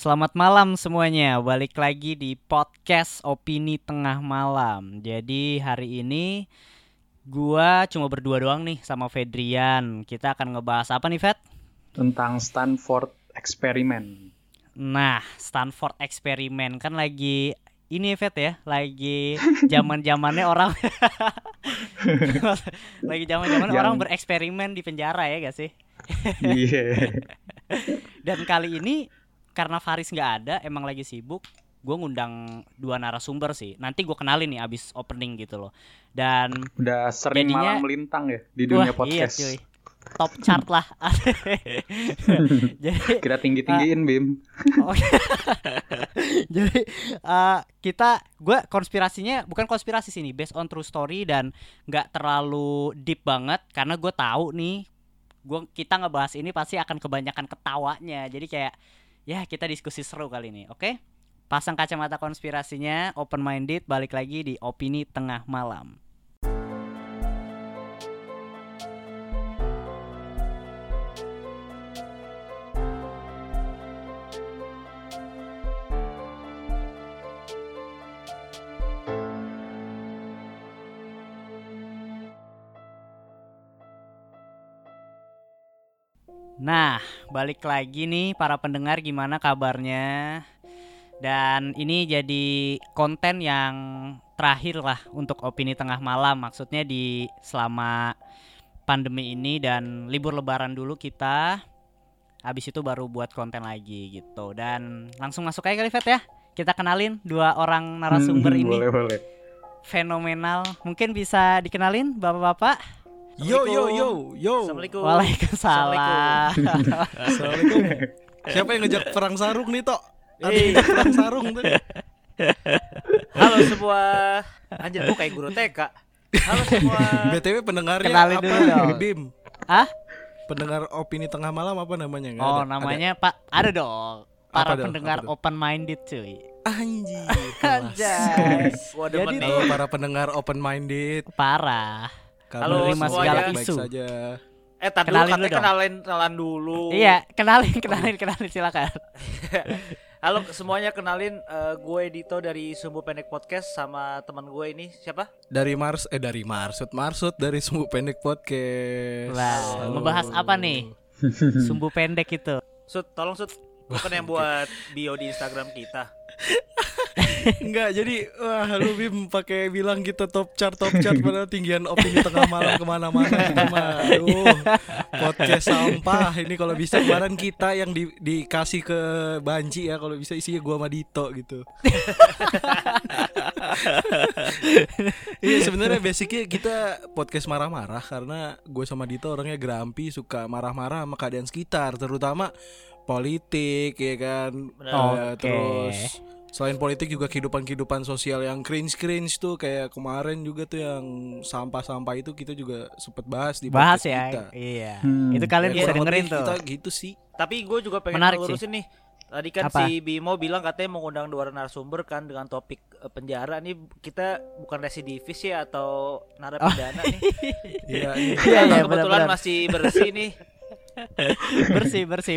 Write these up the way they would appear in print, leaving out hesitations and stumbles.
Selamat malam semuanya, balik lagi di podcast Opini Tengah Malam. Jadi hari ini gua cuma berdua doang nih sama Fedrian. Kita akan ngebahas apa nih, Fed? Tentang Stanford Experiment. Nah, Stanford Experiment kan lagi ini Fed ya, lagi zaman-zamannya orang lagi zaman-zamannya orang bereksperimen di penjara ya gak sih? Iya. Dan kali ini karena Faris gak ada, emang lagi sibuk, gue ngundang dua narasumber sih. Nanti gue kenalin nih abis opening gitu loh. Dan udah sering jadinya, malam melintang ya di dunia podcast. Iya, cuy. Top chart lah. Jadi, kita tinggi-tinggiin Bim. Jadi gue konspirasinya bukan konspirasi sini, based on true story dan nggak terlalu deep banget karena gue tahu nih kita ngebahas ini pasti akan kebanyakan ketawanya. Jadi kayak ya kita diskusi seru kali ini, oke? Pasang kacamata konspirasinya, open minded, balik lagi di Opini Tengah Malam. Nah, balik lagi nih para pendengar, gimana kabarnya? Dan ini jadi konten yang terakhir lah untuk Opini Tengah Malam. Maksudnya di selama pandemi ini dan libur lebaran dulu kita, habis itu baru buat konten lagi gitu. Dan langsung masuk aja kali Fet ya, kita kenalin dua orang narasumber ini. Boleh. Fenomenal, mungkin bisa dikenalin bapak-bapak? Yo. Assalamualaikum. Waalaikumsalam. Assalamualaikum. Siapa yang ngejak perang sarung nih, Tok? Perang sarung tuh. Halo semua. Anjir, gua kayak guru TK. Halo semua. BTW pendengarnya kenalin apa? Dulu, Bim. Hah? Pendengar Opini Tengah Malam apa namanya? Gak oh, ada. Namanya ada. Pak. Ada dong. Para apa pendengar apa open minded, cuy. Anjir. Jadi tuh para pendengar open minded. Parah. Halo semuanya, baik saja. Kenalin dulu. Iya, kenalin silakan. Halo semuanya, kenalin gue Dito dari Sumbu Pendek Podcast sama teman gue ini siapa? Dari Marsud dari Sumbu Pendek Podcast. Wow, membahas apa nih? Sumbu Pendek itu. Tolong bukan yang buat bio di Instagram kita. Enggak, jadi lu Bim pakai bilang kita top chart padahal tinggian Opini Tengah Malam kemana-mana kita mah. Aduh, podcast sampah ini. Kalau bisa kemarin kita yang dikasih ke Banci ya, kalau bisa isinya gua sama Dito gitu. Iya sebenarnya basicnya kita podcast marah-marah karena gue sama Dito orangnya grumpy, suka marah-marah sama keadaan sekitar, terutama politik ya kan. Terus selain politik juga kehidupan sosial yang cringe tuh, kayak kemarin juga tuh yang sampah itu kita juga sempet bahas ya kita. Iya. Itu kalian bisa dengerin tuh. Kita gitu sih. Tapi gue juga pengen ngelurusin nih. Tadi kan apa? Si Bimo bilang katanya mengundang dua narasumber kan dengan topik penjara. Ini kita bukan residivis ya atau narapidana nih. Iya, kebetulan bener. Masih bersih nih. bersih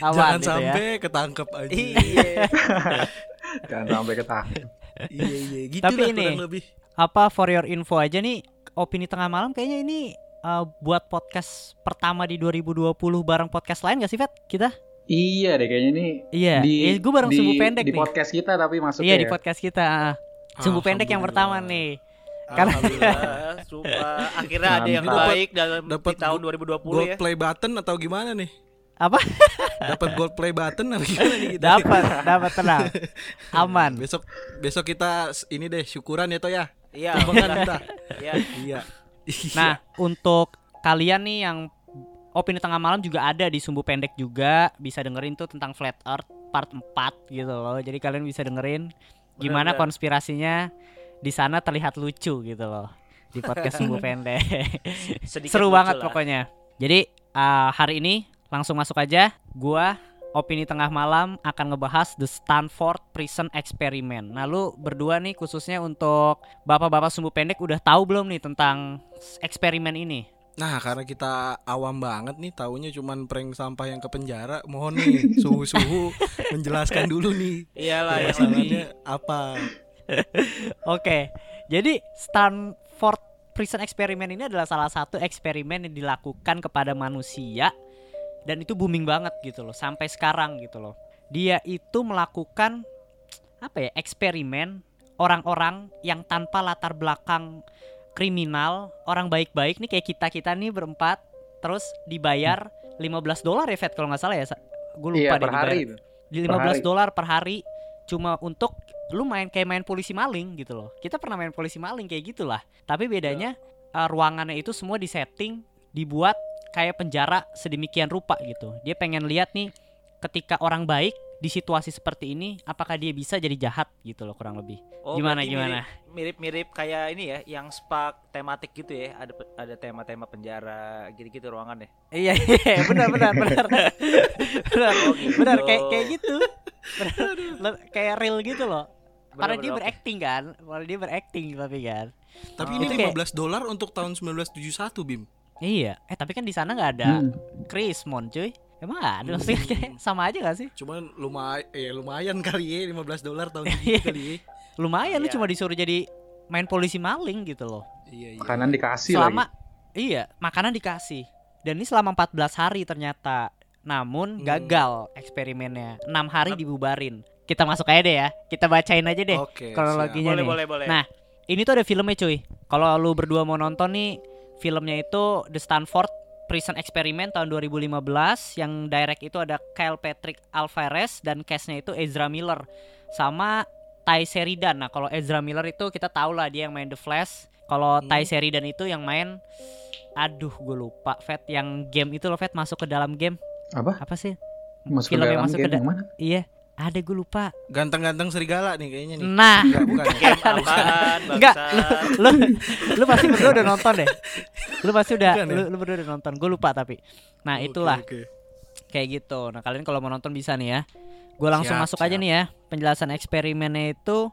aman. Jangan gitu sampai ya ketangkep aja. Jangan sampai ketangkep. Iya gitu. Tapi lah, ini lebih apa, for your info aja nih, Opini Tengah Malam kayaknya ini buat podcast pertama di 2020 bareng podcast lain gak sih Fat? Kita? Iya deh kayaknya ini. Iya. Gue bareng Sumbu Pendek di nih. Di podcast kita tapi maksudnya. Iya di podcast kita. Sumbu Pendek yang pertama nih. Alhamdulillah, sumpah akhirnya ada yang baik dalam di tahun 2020 gold ya. Play button atau gimana nih? Apa? Dapat gold play button atau gimana nih gitu? Dapat tenang. Aman. Besok kita ini deh syukuran ya Toh ya. Iya, kita. Iya. Nah, untuk kalian nih yang Opini Tengah Malam juga ada di Sumbu Pendek juga, bisa dengerin tuh tentang Flat Earth part 4 gitu loh. Jadi kalian bisa dengerin gimana konspirasinya di sana terlihat lucu gitu loh di podcast Sumbu Pendek. Seru banget lah pokoknya. Jadi hari ini langsung masuk aja. Gua Opini Tengah Malam akan ngebahas The Stanford Prison Experiment. Nah lu berdua nih khususnya untuk bapak-bapak Sumbu Pendek udah tahu belum nih tentang eksperimen ini? Nah, karena kita awam banget nih, taunya cuman prank sampah yang ke penjara. Mohon nih suhu-suhu menjelaskan dulu nih. Iyalah, masalahnya apa? Oke. Jadi Stanford Prison Experiment ini adalah salah satu eksperimen yang dilakukan kepada manusia, dan itu booming banget gitu loh sampai sekarang gitu loh. Dia itu melakukan apa ya? Eksperimen orang-orang yang tanpa latar belakang kriminal, orang baik-baik nih kayak kita-kita nih berempat, terus dibayar $15 ya Fet kalau gak salah ya, gue lupa. Iya, per hari $15 per hari, cuma untuk lu main kayak main polisi maling gitu loh. Kita pernah main polisi maling kayak gitulah, tapi bedanya ruangannya itu semua disetting, dibuat kayak penjara sedemikian rupa gitu. Dia pengen lihat nih ketika orang baik di situasi seperti ini apakah dia bisa jadi jahat gitu loh kurang lebih. Gimana? Mirip-mirip kayak ini ya, yang spa tematik gitu ya, ada tema-tema penjara gitu-gitu ruangan deh. Iya, benar. Benar kayak gitu. Kayak real gitu loh. Karena dia berakting kan, tapi kan. Tapi ini $15 untuk tahun 1971, Bim. Iya, tapi kan di sana enggak ada Krismon, cuy. Emang ada maksudnya sama aja gak sih? Cuman lumayan kali ya, $15 tahun ini kali ya. Lumayan, lu cuma disuruh jadi main polisi maling gitu loh. Iya. Makanan dikasih makanan dikasih. Dan ini selama 14 hari ternyata. Namun gagal eksperimennya. 6 hari dibubarin. Kita masuk aja deh ya. Kita bacain aja deh kronologinya nih. Boleh. Nah, ini tuh ada filmnya cuy. Kalau lu berdua mau nonton nih, filmnya itu The Stanford Prison Experiment tahun 2015, yang direct itu ada Kyle Patrick Alvarez dan cast-nya itu Ezra Miller sama Ty Sheridan. Nah, kalau Ezra Miller itu kita tahu lah dia yang main The Flash. Kalau Ty Sheridan itu yang main gue lupa, Fat, yang game itu loh, Fat, masuk ke dalam game. Apa sih? Masuk film ke dalam masuk game. Yang mana? Iya. Ada gue lupa. Ganteng-ganteng serigala nih kayaknya nih. Nah, bukan. Enggak. Lu pasti berdua udah nonton deh. Lu berdua udah nonton. Gue lupa tapi. Nah, itulah. Okay. Kayak gitu. Nah, kalian kalau mau nonton bisa nih ya. Gue langsung masuk aja nih ya. Penjelasan eksperimennya itu,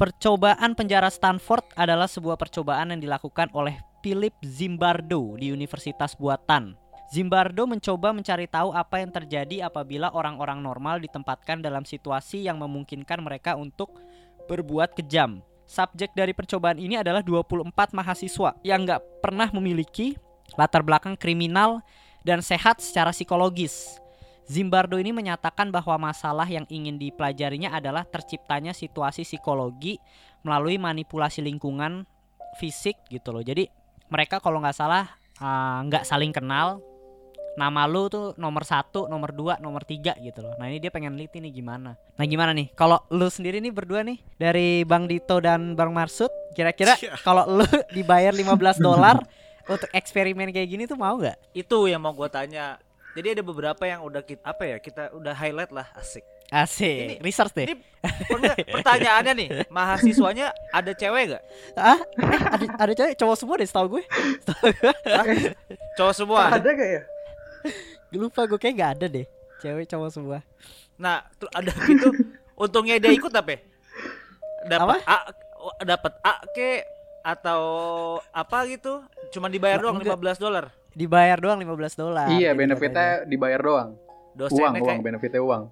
percobaan penjara Stanford adalah sebuah percobaan yang dilakukan oleh Philip Zimbardo di Universitas Buatan. Zimbardo mencoba mencari tahu apa yang terjadi apabila orang-orang normal ditempatkan dalam situasi yang memungkinkan mereka untuk berbuat kejam. Subjek dari percobaan ini adalah 24 mahasiswa yang gak pernah memiliki latar belakang kriminal dan sehat secara psikologis. Zimbardo ini menyatakan bahwa masalah yang ingin dipelajarinya adalah terciptanya situasi psikologi melalui manipulasi lingkungan fisik gitu loh. Jadi mereka kalau gak salah gak saling kenal. Nama lu tuh nomor 1, nomor 2, nomor 3 gitu loh. Nah, ini dia pengen lihat ini gimana. Nah, gimana nih? Kalau lu sendiri nih berdua nih, dari Bang Dito dan Bang Marsud, kira-kira kalau lu dibayar $15 untuk eksperimen kayak gini tuh mau gak? Itu yang mau gue tanya. Jadi ada beberapa yang udah kita udah highlight lah, asik. Ini, research deh. Ini pertanyaannya nih, mahasiswanya ada cewek gak? Ada cewek, cowok semua deh setahu gue. Cowok semua. Ada gak ya? Lupa gue, kayak gak ada deh cewek, cowok semua. Nah, ada gitu. Untungnya dia ikut apa? Dapat A ke atau apa gitu. Cuman dibayar doang $15. Dibayar doang $15. Iya, benefitnya dibayar doang. Dosennya uang, benefitnya uang.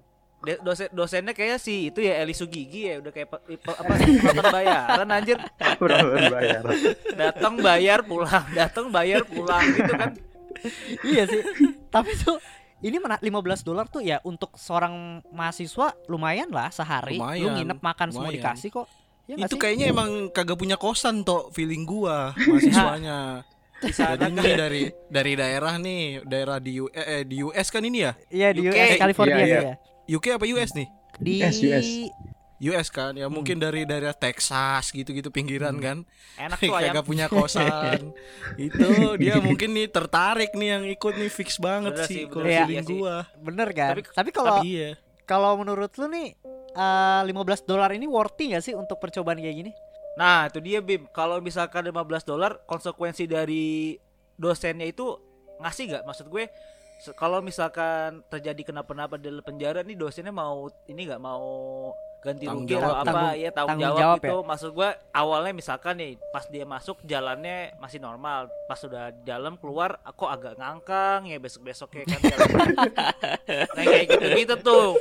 Dosennya kayak si itu ya, Eli Sugigi ya, udah kayak bayaran anjir. Datang bayar pulang, gitu kan. Iya sih. Tapi tuh ini $15 tuh ya untuk seorang mahasiswa lumayan lah sehari. Lu nginep makan semua dikasih kok. Ya, itu kayaknya emang kagak punya kosan tok, feeling gua mahasiswanya. Jadi ini dari daerah nih, daerah di US kan ini ya? Iya, di UK. US, California ya. UK apa US nih? Di US kan ya, mungkin dari daerah Texas gitu-gitu pinggiran kan. Enak tuh ayam. Kagak punya kosan. Itu dia mungkin nih tertarik nih yang ikut nih, fix banget sih kalau feeling gua. Bener kan? Tapi kalau menurut lu nih $15 ini worthy enggak sih untuk percobaan kayak gini? Nah, itu dia Bim. Kalau misalkan $15, konsekuensi dari dosennya itu ngasih enggak? Maksud gue kalau misalkan terjadi kenapa-napa di penjara nih, dosennya mau ini enggak, mau ganti rugi atau apa ya tanggung jawab itu ya? Maksud gue awalnya misalkan nih pas dia masuk jalannya masih normal, pas sudah dalam keluar aku agak ngangkang ya besok-besoknya kan jalan nah, kayak gitu tuh.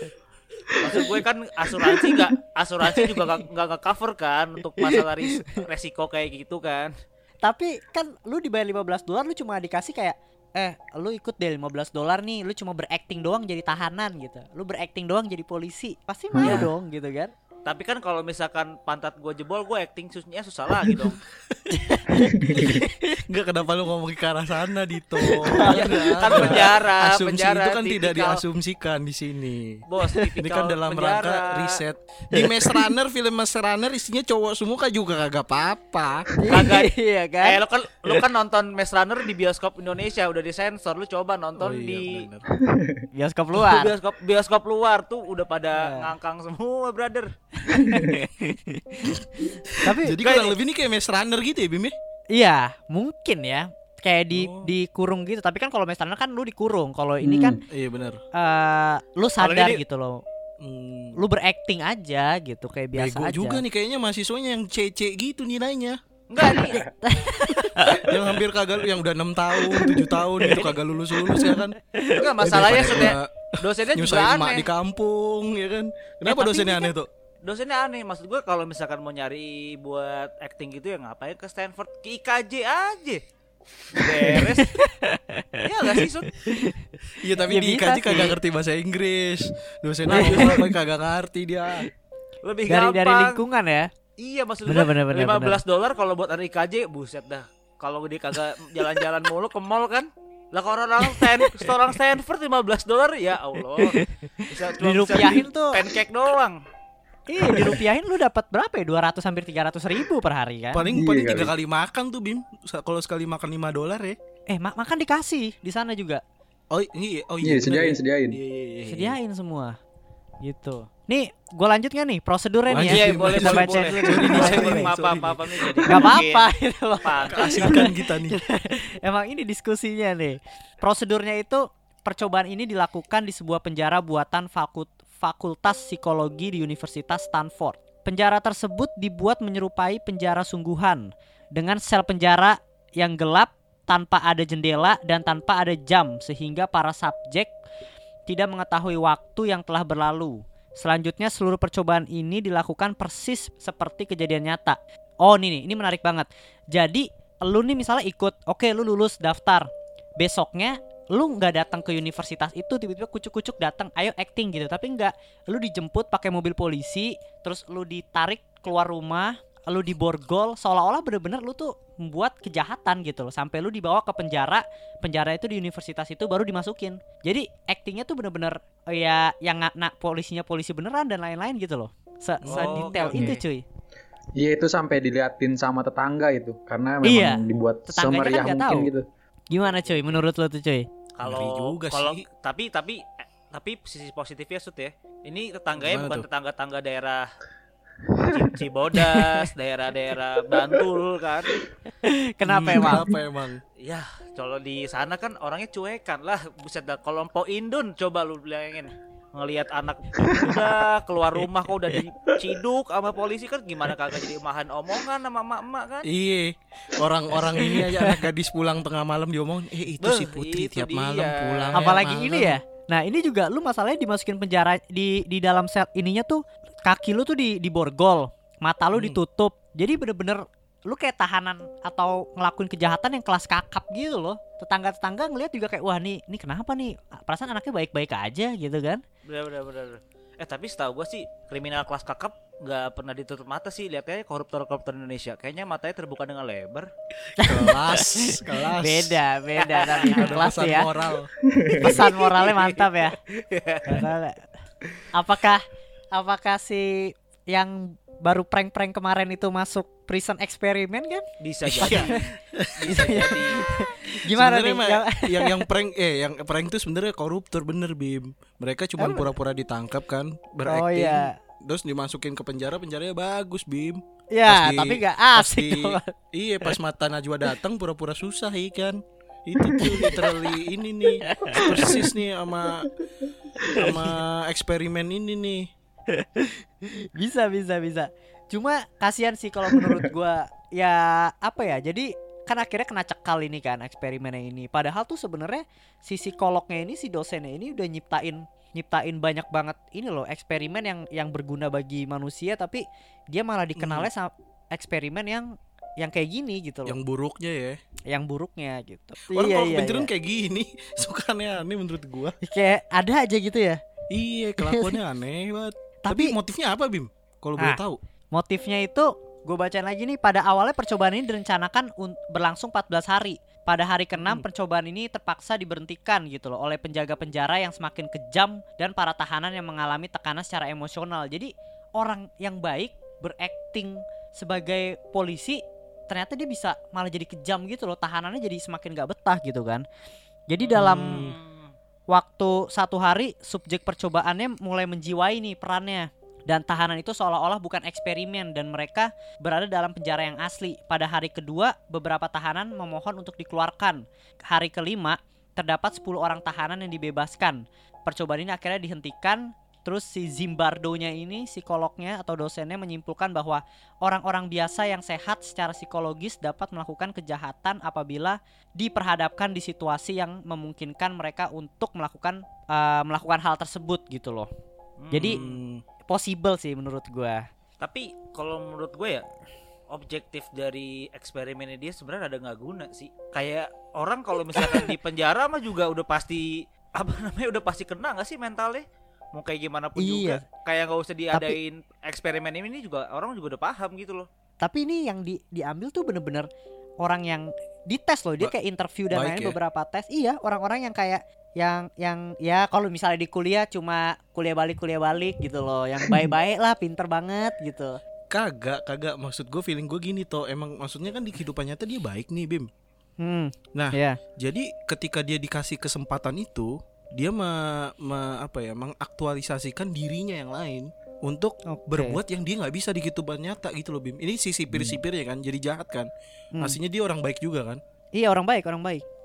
Maksud gue kan asuransi juga gak nge-cover kan untuk masalah resiko kayak gitu kan. Tapi kan lu dibayar $15 lu cuma dikasih kayak lu ikut deh $15 nih, lu cuma berakting doang jadi tahanan gitu. Lu berakting doang jadi polisi. Pasti mau dong gitu kan. Tapi kan kalau misalkan pantat gue jebol, gue acting-nya susah lagi dong. Enggak, kenapa lu ngomong ke arah sana, Dito? Kan penjara. Asumsi penjara, itu kan tipikal, tidak diasumsikan di sini. Bos, ini kan dalam rangka riset. Di Maze Runner, film Maze Runner isinya cowok semua kan juga kagak apa-apa. Kagak. Iya kan? Lu kan nonton Maze Runner di bioskop Indonesia udah disensor, lu coba nonton bener. Bioskop luar. Bioskop luar tuh udah pada ngangkang semua, brother. Tapi jadi kurang lebih ini kayak Maze Runner gitu ya, Bim? Iya, mungkin ya. Kayak dikurung gitu. Tapi kan kalau Maze Runner kan lu dikurung. Kalau ini kan iya benar. Lu sadar ini, gitu loh. Lu berakting aja gitu kayak biasa aja. Juga nih kayaknya mahasiswanya yang CC gitu nilainya. Enggak nih. Yang hampir kagak, yang udah 6 tahun, 7 tahun itu kagak lulus ya kan. Enggak, masalahnya sudah dosennya juga aneh di kampung ya kan. Kenapa dosennya aneh tuh? Dosennya aneh, maksud gue kalau misalkan mau nyari buat acting gitu ya ngapain ke Stanford, ke IKJ aja beres. Ya gak sih, Sun? Iya tapi ya, di IKJ kagak ngerti bahasa Inggris. Dosennya kagak ngerti dia. Lebih gampang dari lingkungan ya. Iya maksud gue $15 kalau buat anak IKJ buset dah. Kalau dia kagak jalan-jalan mulu ke mall kan. Lah kalau orang Stanford $15 ya Allah. Bisa cuma dirupiahin tuh pancake doang. Dirupiahin lu dapat berapa ya? 200 sampai 300 ribu per hari kan? Paling 3 kali makan tuh, Bim. Kalau sekali makan $5 ya. Makan dikasih di sana juga. Oh iya, sediain semua. Gitu. Nih, gue lanjut enggak nih prosedurnya nih ya? Iya, boleh sampai chat dulu. Apa-apa nih jadi. Enggak apa-apa gitu loh. Kasihkan kita nih. Emang ini diskusinya nih. Prosedurnya itu percobaan ini dilakukan di sebuah penjara buatan Fakultas Psikologi di Universitas Stanford. Penjara tersebut dibuat menyerupai penjara sungguhan dengan sel penjara yang gelap tanpa ada jendela dan tanpa ada jam sehingga para subjek tidak mengetahui waktu yang telah berlalu. Selanjutnya seluruh percobaan ini dilakukan persis seperti kejadian nyata. Oh ini menarik banget. Jadi lu nih misalnya ikut, oke lu lulus daftar. Besoknya lu nggak datang ke universitas itu, tiba-tiba kucuk-kucuk datang, ayo acting gitu, tapi nggak, lu dijemput pakai mobil polisi, terus lu ditarik keluar rumah, lu diborgol, seolah-olah bener-bener lu tuh membuat kejahatan gitu loh, sampai lu dibawa ke penjara itu di universitas itu baru dimasukin. Jadi actingnya tuh bener-bener ya yang polisinya polisi beneran dan lain-lain gitu loh, sedetail itu cuy. Iya itu sampai diliatin sama tetangga itu, karena memang dibuat semeriah kan mungkin gitu. Gimana cuy, menurut lo tuh cuy? Kalau tapi sisi positifnya Sud ya. Ini tetangganya bukan tetangga-tangga daerah Cibodas, daerah-daerah Bantul kan. Kenapa emang? Ya, kalau di sana kan orangnya cuekan lah. Buset dah, kalau empok Indun coba lu bilangin. Ngelihat anak udah keluar rumah kok udah diciduk sama polisi kan gimana kagak jadi emahan omongan sama emak-emak kan. Iya, orang-orang ini aja anak gadis pulang tengah malam diomongin itu si Putri tiap malam pulang. Apalagi malam. Ini ya. Nah ini juga lu masalahnya dimasukin penjara di dalam sel ininya tuh kaki lu tuh diborgol, mata lu ditutup. Jadi bener-bener lu kayak tahanan atau ngelakuin kejahatan yang kelas kakap gitu loh. Tetangga-tetangga ngelihat juga kayak wah nih kenapa nih, perasaan anaknya baik-baik aja gitu kan. Bener-bener. Tapi setahu gue sih kriminal kelas kakap gak pernah ditutup mata sih. Lihatnya koruptor-koruptor Indonesia kayaknya matanya terbuka dengan lebar. Kelas Beda tapi kelas ya. Pesan moralnya mantap ya. Apakah si yang baru prank-prank kemarin itu masuk prison eksperimen kan? Bisa jadi. Bisa jadi. Gimana nih? Yang prank itu sebenarnya koruptor bener Bim. Mereka cuma pura-pura ditangkap kan, berakting. Terus dimasukin ke penjaranya bagus Bim. Ya, tapi enggak asik. Iya, pas mata Najwa datang pura-pura susah kan. Itu tuh literally ini nih persis nih sama eksperimen ini nih. Bisa. Cuma kasihan sih kalau menurut gue. Ya apa ya, jadi kan akhirnya kena cekal ini kan eksperimennya ini. Padahal tuh sebenarnya si psikolognya ini, si dosennya ini udah nyiptain banyak banget ini loh eksperimen yang berguna bagi manusia, tapi dia malah dikenalnya sama eksperimen yang kayak gini gitu loh. Yang buruknya gitu. Orang kalau kebetulan kayak gini suka aneh menurut gua. Kayak ada aja gitu ya. Iya, kelakuannya aneh banget. Tapi motifnya apa, Bim? Kalau boleh tahu. Motifnya itu gue bacain lagi nih. Pada awalnya percobaan ini direncanakan berlangsung 14 hari. Pada hari ke-6 percobaan ini terpaksa diberhentikan gitu loh oleh penjaga penjara yang semakin kejam dan para tahanan yang mengalami tekanan secara emosional. Jadi orang yang baik berakting sebagai polisi ternyata dia bisa malah jadi kejam gitu loh. Tahanannya jadi semakin gak betah gitu kan. Jadi dalam waktu 1 hari subjek percobaannya mulai menjiwai nih perannya. Dan tahanan itu seolah-olah bukan eksperimen dan mereka berada dalam penjara yang asli. Pada hari ke-2, beberapa tahanan memohon untuk dikeluarkan. Hari ke-5, terdapat 10 orang tahanan yang dibebaskan. Percobaan ini akhirnya dihentikan. Terus si Zimbardo-nya ini, psikolognya atau dosennya menyimpulkan bahwa orang-orang biasa yang sehat secara psikologis dapat melakukan kejahatan apabila diperhadapkan di situasi yang memungkinkan mereka untuk melakukan hal tersebut gitu loh. Jadi possible sih menurut gue. Tapi kalau menurut gue ya objektif dari eksperimennya dia sebenarnya ada nggak guna sih. Kayak orang kalau misalkan di penjara mah juga udah pasti udah pasti kena nggak sih mentalnya. Mau kayak gimana pun juga. Kayak nggak usah diadain eksperimen ini juga orang juga udah paham gitu loh. Tapi ini yang diambil tuh bener-bener orang yang dites loh. Dia kayak interview dan lain beberapa tes. Iya, orang-orang yang kayak yang ya kalau misalnya di kuliah cuma kuliah balik gitu loh, yang baik-baik lah, pinter banget gitu. Kagak maksud gue, feeling gue gini toh, emang maksudnya kan di kehidupan nyata dia baik nih, Bim. Nah, jadi ketika dia dikasih kesempatan itu, dia mengaktualisasikan dirinya yang lain untuk berbuat yang dia nggak bisa di kehidupan nyata gitu loh, Bim. Ini si sipir-sipirnya kan jadi jahat kan. Aslinya dia orang baik juga kan? Iya, orang baik.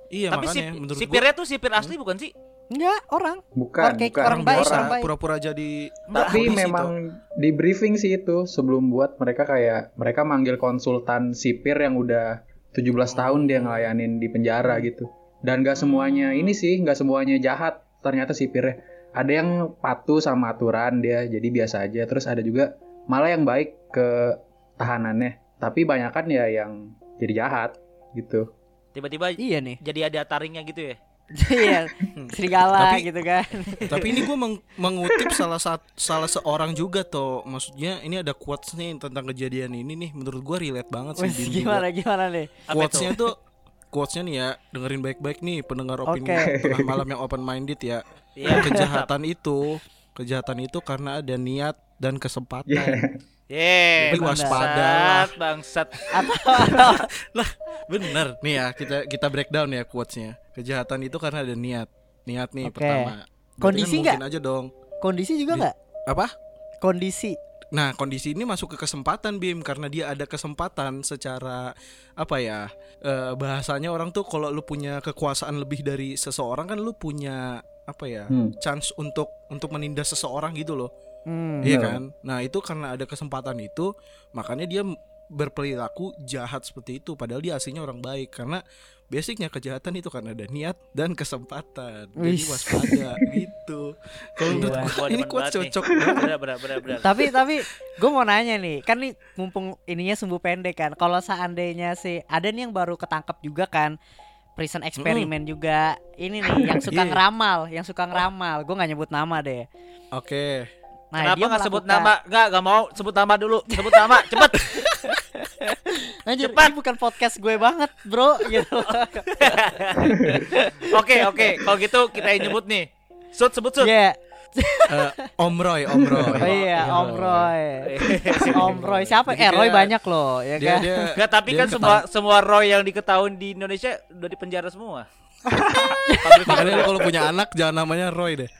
Iya, tapi makanya menurut sipirnya tuh sipir asli bukan sih? Enggak, orang. Bukan. Orang baik. Pura-pura jadi. Tapi memang itu. Di briefing sih itu sebelum buat mereka manggil konsultan sipir yang udah 17 tahun dia ngelayanin di penjara gitu. Dan gak semuanya gak semuanya jahat ternyata sipirnya. Ada yang patuh sama aturan dia jadi biasa aja. Terus ada juga malah yang baik ke tahanannya. Tapi banyakan ya yang jadi jahat gitu. Tiba-tiba iya nih jadi ada taringnya gitu ya. Iya, serigala gitu kan. Tapi ini gue mengutip salah seorang juga toh. Maksudnya ini ada quotes nih tentang kejadian ini nih. Menurut gue relate banget sih. Gimana nih quotesnya tuh? Quotesnya nih ya, dengerin baik-baik nih pendengar opini tengah malam yang open-minded ya. Yeah. Kejahatan itu karena ada niat dan kesempatan. Jadi waspada bangsat. Lah bener nih ya, kita breakdown ya quotes-nya. Kejahatan itu karena ada niat. Niat nih pertama. Kondisi enggak? Kan mungkin aja dong. Kondisi juga enggak? Apa? Kondisi. Nah, kondisi ini masuk ke kesempatan, Bim, karena dia ada kesempatan secara bahasanya orang tuh kalau lu punya kekuasaan lebih dari seseorang kan lu punya chance untuk menindas seseorang gitu loh. Iya kan? Nah itu karena ada kesempatan itu, makanya dia berperilaku jahat seperti itu. Padahal dia aslinya orang baik. Karena basicnya kejahatan itu karena ada niat dan kesempatan. Jadi waspada gitu. Kalau menurut gue ini kuat cocok. Bener. Tapi gue mau nanya nih, kan nih mumpung ininya sumbu pendek kan. Kalau seandainya sih ada nih yang baru ketangkep juga kan, prison eksperimen juga. Ini nih yang suka ngeramal. Gue gak nyebut nama deh. Oke. Nah, kenapa nggak sebut nama? Nggak mau sebut nama dulu. Sebut nama, cepet. Anjir, cepat. Ini bukan podcast gue banget, bro. Gitu. Oke. Kalau gitu kita nyebut nih. Sebut. Yeah. Om Roy. Oh, iya, Om Roy. Om Roy siapa? Roy banyak loh, ya kan? Nggak, tapi kan semua Roy yang diketahui di Indonesia udah di penjara semua. Makanya kalau punya anak jangan namanya Roy deh.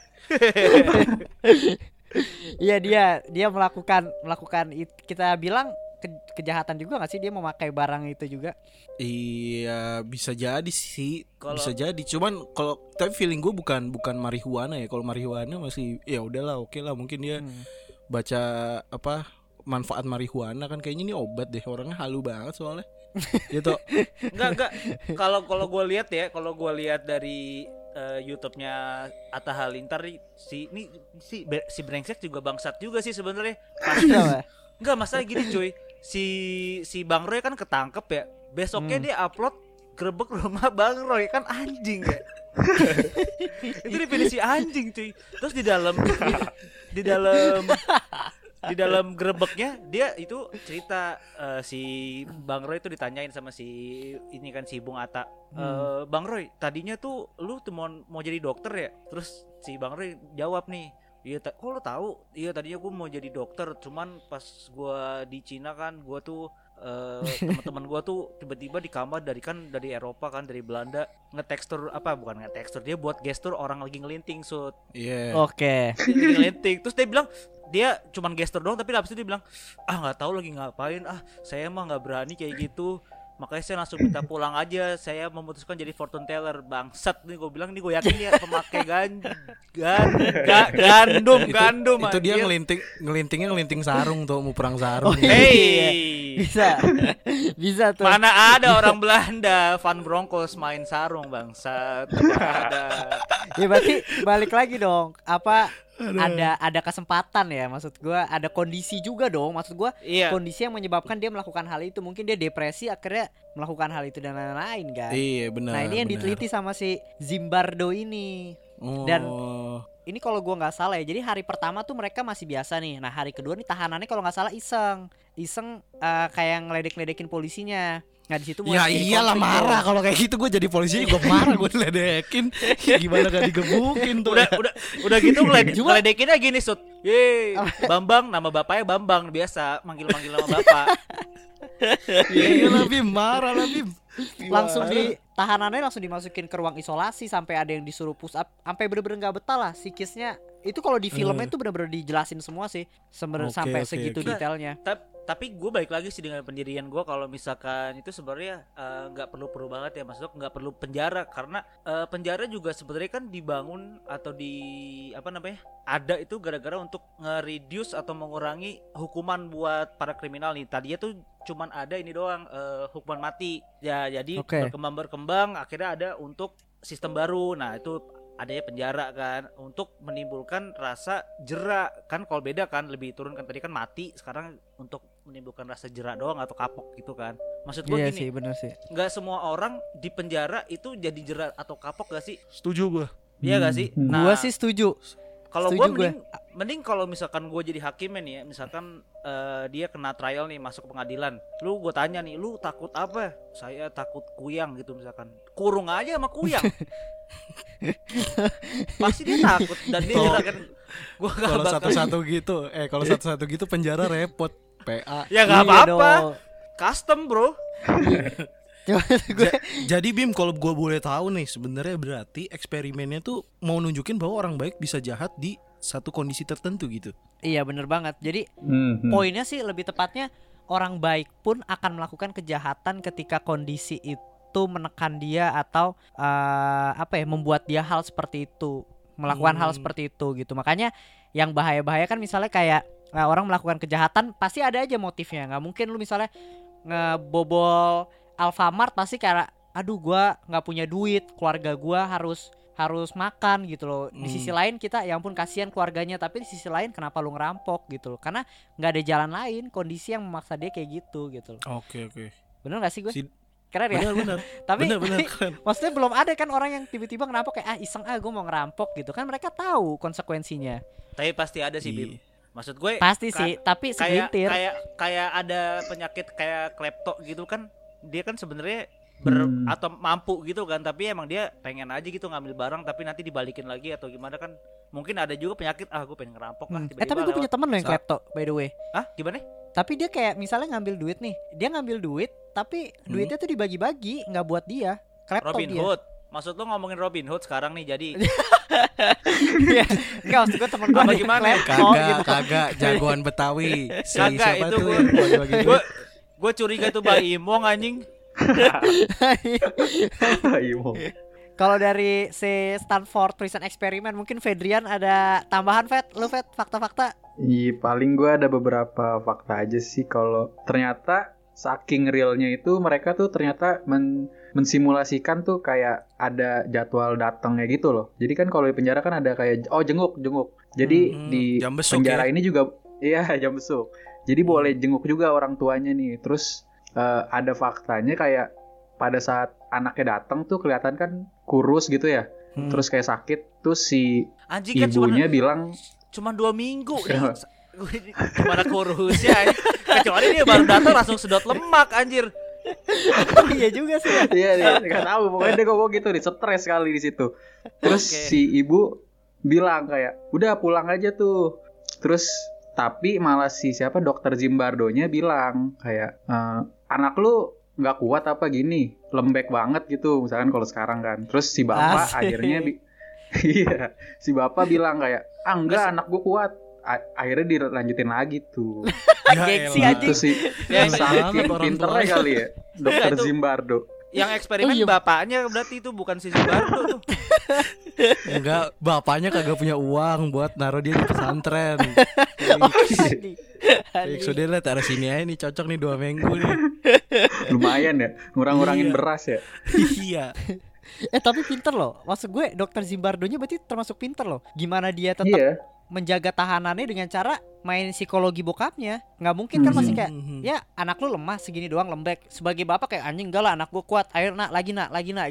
Iya dia melakukan itu, kita bilang kejahatan juga nggak sih, dia memakai barang itu juga. Iya bisa jadi sih, bisa jadi. Cuman kalau tapi feeling gue bukan marihuana ya. Kalau marihuana masih ya udahlah, oke lah mungkin dia baca apa manfaat marihuana kan, kayaknya ini obat deh, orangnya halu banget soalnya. Gitu. Enggak. Kalau gue lihat ya, dari YouTube-nya Atta Halilintar si brengsek juga bangsat juga sih sebenarnya. Enggak, masalah gini cuy. Si Bang Roy kan ketangkep ya. Besoknya dia upload grebek rumah Bang Roy kan, anjing ya. Itu definisi anjing cuy. Terus di dalam grebeknya dia itu cerita si Bang Roy itu ditanyain sama si Bung Atta, Bang Roy tadinya tuh lu tuh mau jadi dokter ya. Terus si Bang Roy jawab nih, iya kok lu tahu? Iya tadinya gue mau jadi dokter, cuman pas gue di Cina kan gue tuh teman-teman gue tuh tiba-tiba di kamar dari Eropa kan, dari Belanda, dia buat gestur orang lagi ngelinting shoot. Iya. Yeah. Oke. Okay. Ngelinting. Terus dia bilang dia cuman gestur doang, tapi abis itu dia bilang nggak tahu lagi ngapain, saya mah nggak berani kayak gitu, makanya saya langsung minta pulang aja, saya memutuskan jadi fortune teller. Bangsat nih gue bilang, nih gue yakin dia pemakai gandum. Itu dia ngelintingnya sarung tuh, mau perang sarung. Oh, hey. Bisa tuh. Mana ada orang Belanda Van Bronckhorst main sarung, bangsat. Ada. Ya berarti balik lagi dong. Ada kesempatan ya, maksud gua ada kondisi juga dong. Maksud gua kondisi yang menyebabkan dia melakukan hal itu. Mungkin dia depresi akhirnya melakukan hal itu dan lain-lain kan. Iya benar. Nah, ini yang diteliti sama si Zimbardo ini. Oh. Dan ini kalau gue nggak salah ya, jadi hari pertama tuh mereka masih biasa nih. Nah hari kedua nih tahanannya kalau nggak salah iseng kayak ngeledek-ledekin polisinya. Nah di situ mulai iyalah marah kalau kayak gitu, gue jadi polisi gue marah, gue ledekin. Gimana gak digebukin tuh? Udah gitu ngeledekinnya gini Sut. Yeay, Bambang, nama bapaknya Bambang, biasa manggil-manggil nama bapak. Iya lah Bim, marah lah Bim. Langsung tahanannya langsung dimasukin ke ruang isolasi, sampai ada yang disuruh push up, sampai bener-bener gak betah lah psikisnya. Itu kalau di filmnya itu bener-bener dijelasin semua sih sebenarnya, sampai segitu detailnya. Tapi gue balik lagi sih dengan pendirian gue, kalau misalkan itu sebenarnya gak perlu banget ya, maksudnya gak perlu penjara. Karena penjara juga sebenarnya kan dibangun atau di ada itu gara-gara untuk nge-reduce atau mengurangi hukuman buat para kriminal nih. Tadinya tuh cuman ada ini doang, hukuman mati ya, jadi berkembang akhirnya ada untuk sistem baru. Nah itu adanya penjara kan, untuk menimbulkan rasa jera kan. Kalau beda kan, lebih turun kan, tadi kan mati, sekarang untuk menimbulkan rasa jera doang atau kapok gitu kan. Maksud gue gini, gak semua orang di penjara itu jadi jera atau kapok, gak sih? Setuju gue. Iya gak sih? Nah, gue sih setuju. Kalau gue mending kalau misalkan gue jadi hakimnya nih ya, misalkan dia kena trial nih, masuk ke pengadilan, lu gue tanya nih, lu takut apa? Saya takut kuyang gitu misalkan, kurung aja sama kuyang. Pasti dia takut dan dia jerakan. Gue gak bakal. Kalau satu-satu gitu, penjara repot. PA. Ya nggak apa-apa, custom bro. Jadi Bim, kalau gue boleh tahu nih, sebenarnya berarti eksperimennya tuh mau nunjukin bahwa orang baik bisa jahat di satu kondisi tertentu gitu. Iya benar banget. Jadi poinnya sih lebih tepatnya, orang baik pun akan melakukan kejahatan ketika kondisi itu menekan dia atau membuat dia hal seperti itu, melakukan hal seperti itu gitu. Makanya yang bahaya-bahaya kan misalnya kayak orang melakukan kejahatan pasti ada aja motifnya. Nggak mungkin lu misalnya ngebobol Alfamart pasti karena aduh gua enggak punya duit, keluarga gua harus makan gitu loh. Di sisi lain kita ya ampun kasihan keluarganya, tapi di sisi lain kenapa lu ngerampok gitu loh? Karena enggak ada jalan lain, kondisi yang memaksa dia kayak gitu loh. Oke. Bener enggak sih gue? Keren ya? Bener. Tapi maksudnya belum ada kan orang yang tiba-tiba ngerampok kayak iseng gue mau ngerampok gitu kan, mereka tahu konsekuensinya. Tapi pasti ada sih Bim. Maksud gue pasti sih, tapi segelintir kayak ada penyakit kayak klepto gitu kan. Dia kan sebenarnya atau mampu gitu kan, tapi emang dia pengen aja gitu ngambil barang, tapi nanti dibalikin lagi atau gimana kan. Mungkin ada juga penyakit gue pengen ngerampok lah tiba-tiba. Tapi gue punya temen loh yang klepto by the way. Gimana? Tapi dia kayak misalnya ngambil duit nih, dia ngambil duit tapi duitnya tuh dibagi-bagi, nggak buat dia. Klepto Robin dia. Hood. Maksud lo ngomongin Robin Hood sekarang nih jadi. Enggak, maksud gue temen gue ada klepto gitu. Kagak, jagoan Betawi. Kagak itu gue. Gue curiga tuh Mbak Imong anjing. Kalau dari si Stanford Prison Experiment mungkin Fedrian ada tambahan, Fed? Lu Fed, fakta-fakta Iya, paling gue ada beberapa fakta aja sih. Kalau ternyata saking realnya itu mereka tuh ternyata mensimulasikan tuh kayak ada jadwal datangnya gitu loh. Jadi kan kalau di penjara kan ada kayak jenguk. Jadi di penjara ya? Ini juga iya jam besuk. Jadi boleh jenguk juga orang tuanya nih. Terus ada faktanya kayak pada saat anaknya datang tuh kelihatan kan kurus gitu ya. Terus kayak sakit tuh si Anjika ibunya bilang cuma 2 minggu nih. Gimana kurusnya? Kecuali dia baru datang langsung sedot lemak anjir. Iya juga sih. Iya, enggak tahu pokoknya dia ngomong gitu nih, stres kali di situ. Terus si ibu bilang kayak, "Udah pulang aja tuh." Terus tapi malah si siapa dokter Zimbardonya bilang kayak, "Anak lu enggak kuat apa gini, lembek banget gitu." Misalkan kalau sekarang kan. Terus si bapak akhirnya iya, si bapak bilang kayak, "Ah enggak, anak gue kuat." Akhirnya dilanjutin lagi tuh. Gengsi aja. Itu sih saking pinternya kali ya dokter Zimbardo. Yang eksperimen bapaknya berarti itu bukan si Zimbardo tuh. Enggak, bapaknya kagak punya uang buat naruh dia di pesantren. Sudah lah, taruh sini aja nih, cocok nih 2 minggu nih. Lumayan ya, ngurang-ngurangin beras ya. Iya. Tapi pinter loh. Maksud gue dokter Zimbardonya berarti termasuk pinter loh. Gimana dia tetap menjaga tahanannya dengan cara main psikologi bokapnya. Nggak mungkin kan masih kayak, ya anak lu lemah segini doang lembek. Sebagai bapak kayak, anjing enggak lah anak gue kuat. Ayo nak lagi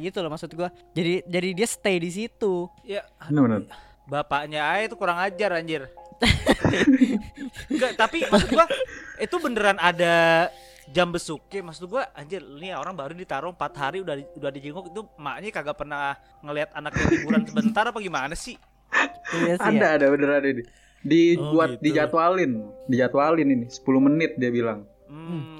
gitu loh maksud gue. Jadi dia stay di situ. Ya, benar. Bapaknya aja itu kurang ajar anjir. Enggak, tapi maksud gue itu beneran ada jam besuknya. Maksud gue anjir, ini orang baru ditaruh 4 hari udah dijenguk, itu maknya kagak pernah ngelihat anaknya liburan sebentar apa gimana sih? Yes, ada beneran ini. Dibuat gitu. Dijadwalin ini 10 menit dia bilang.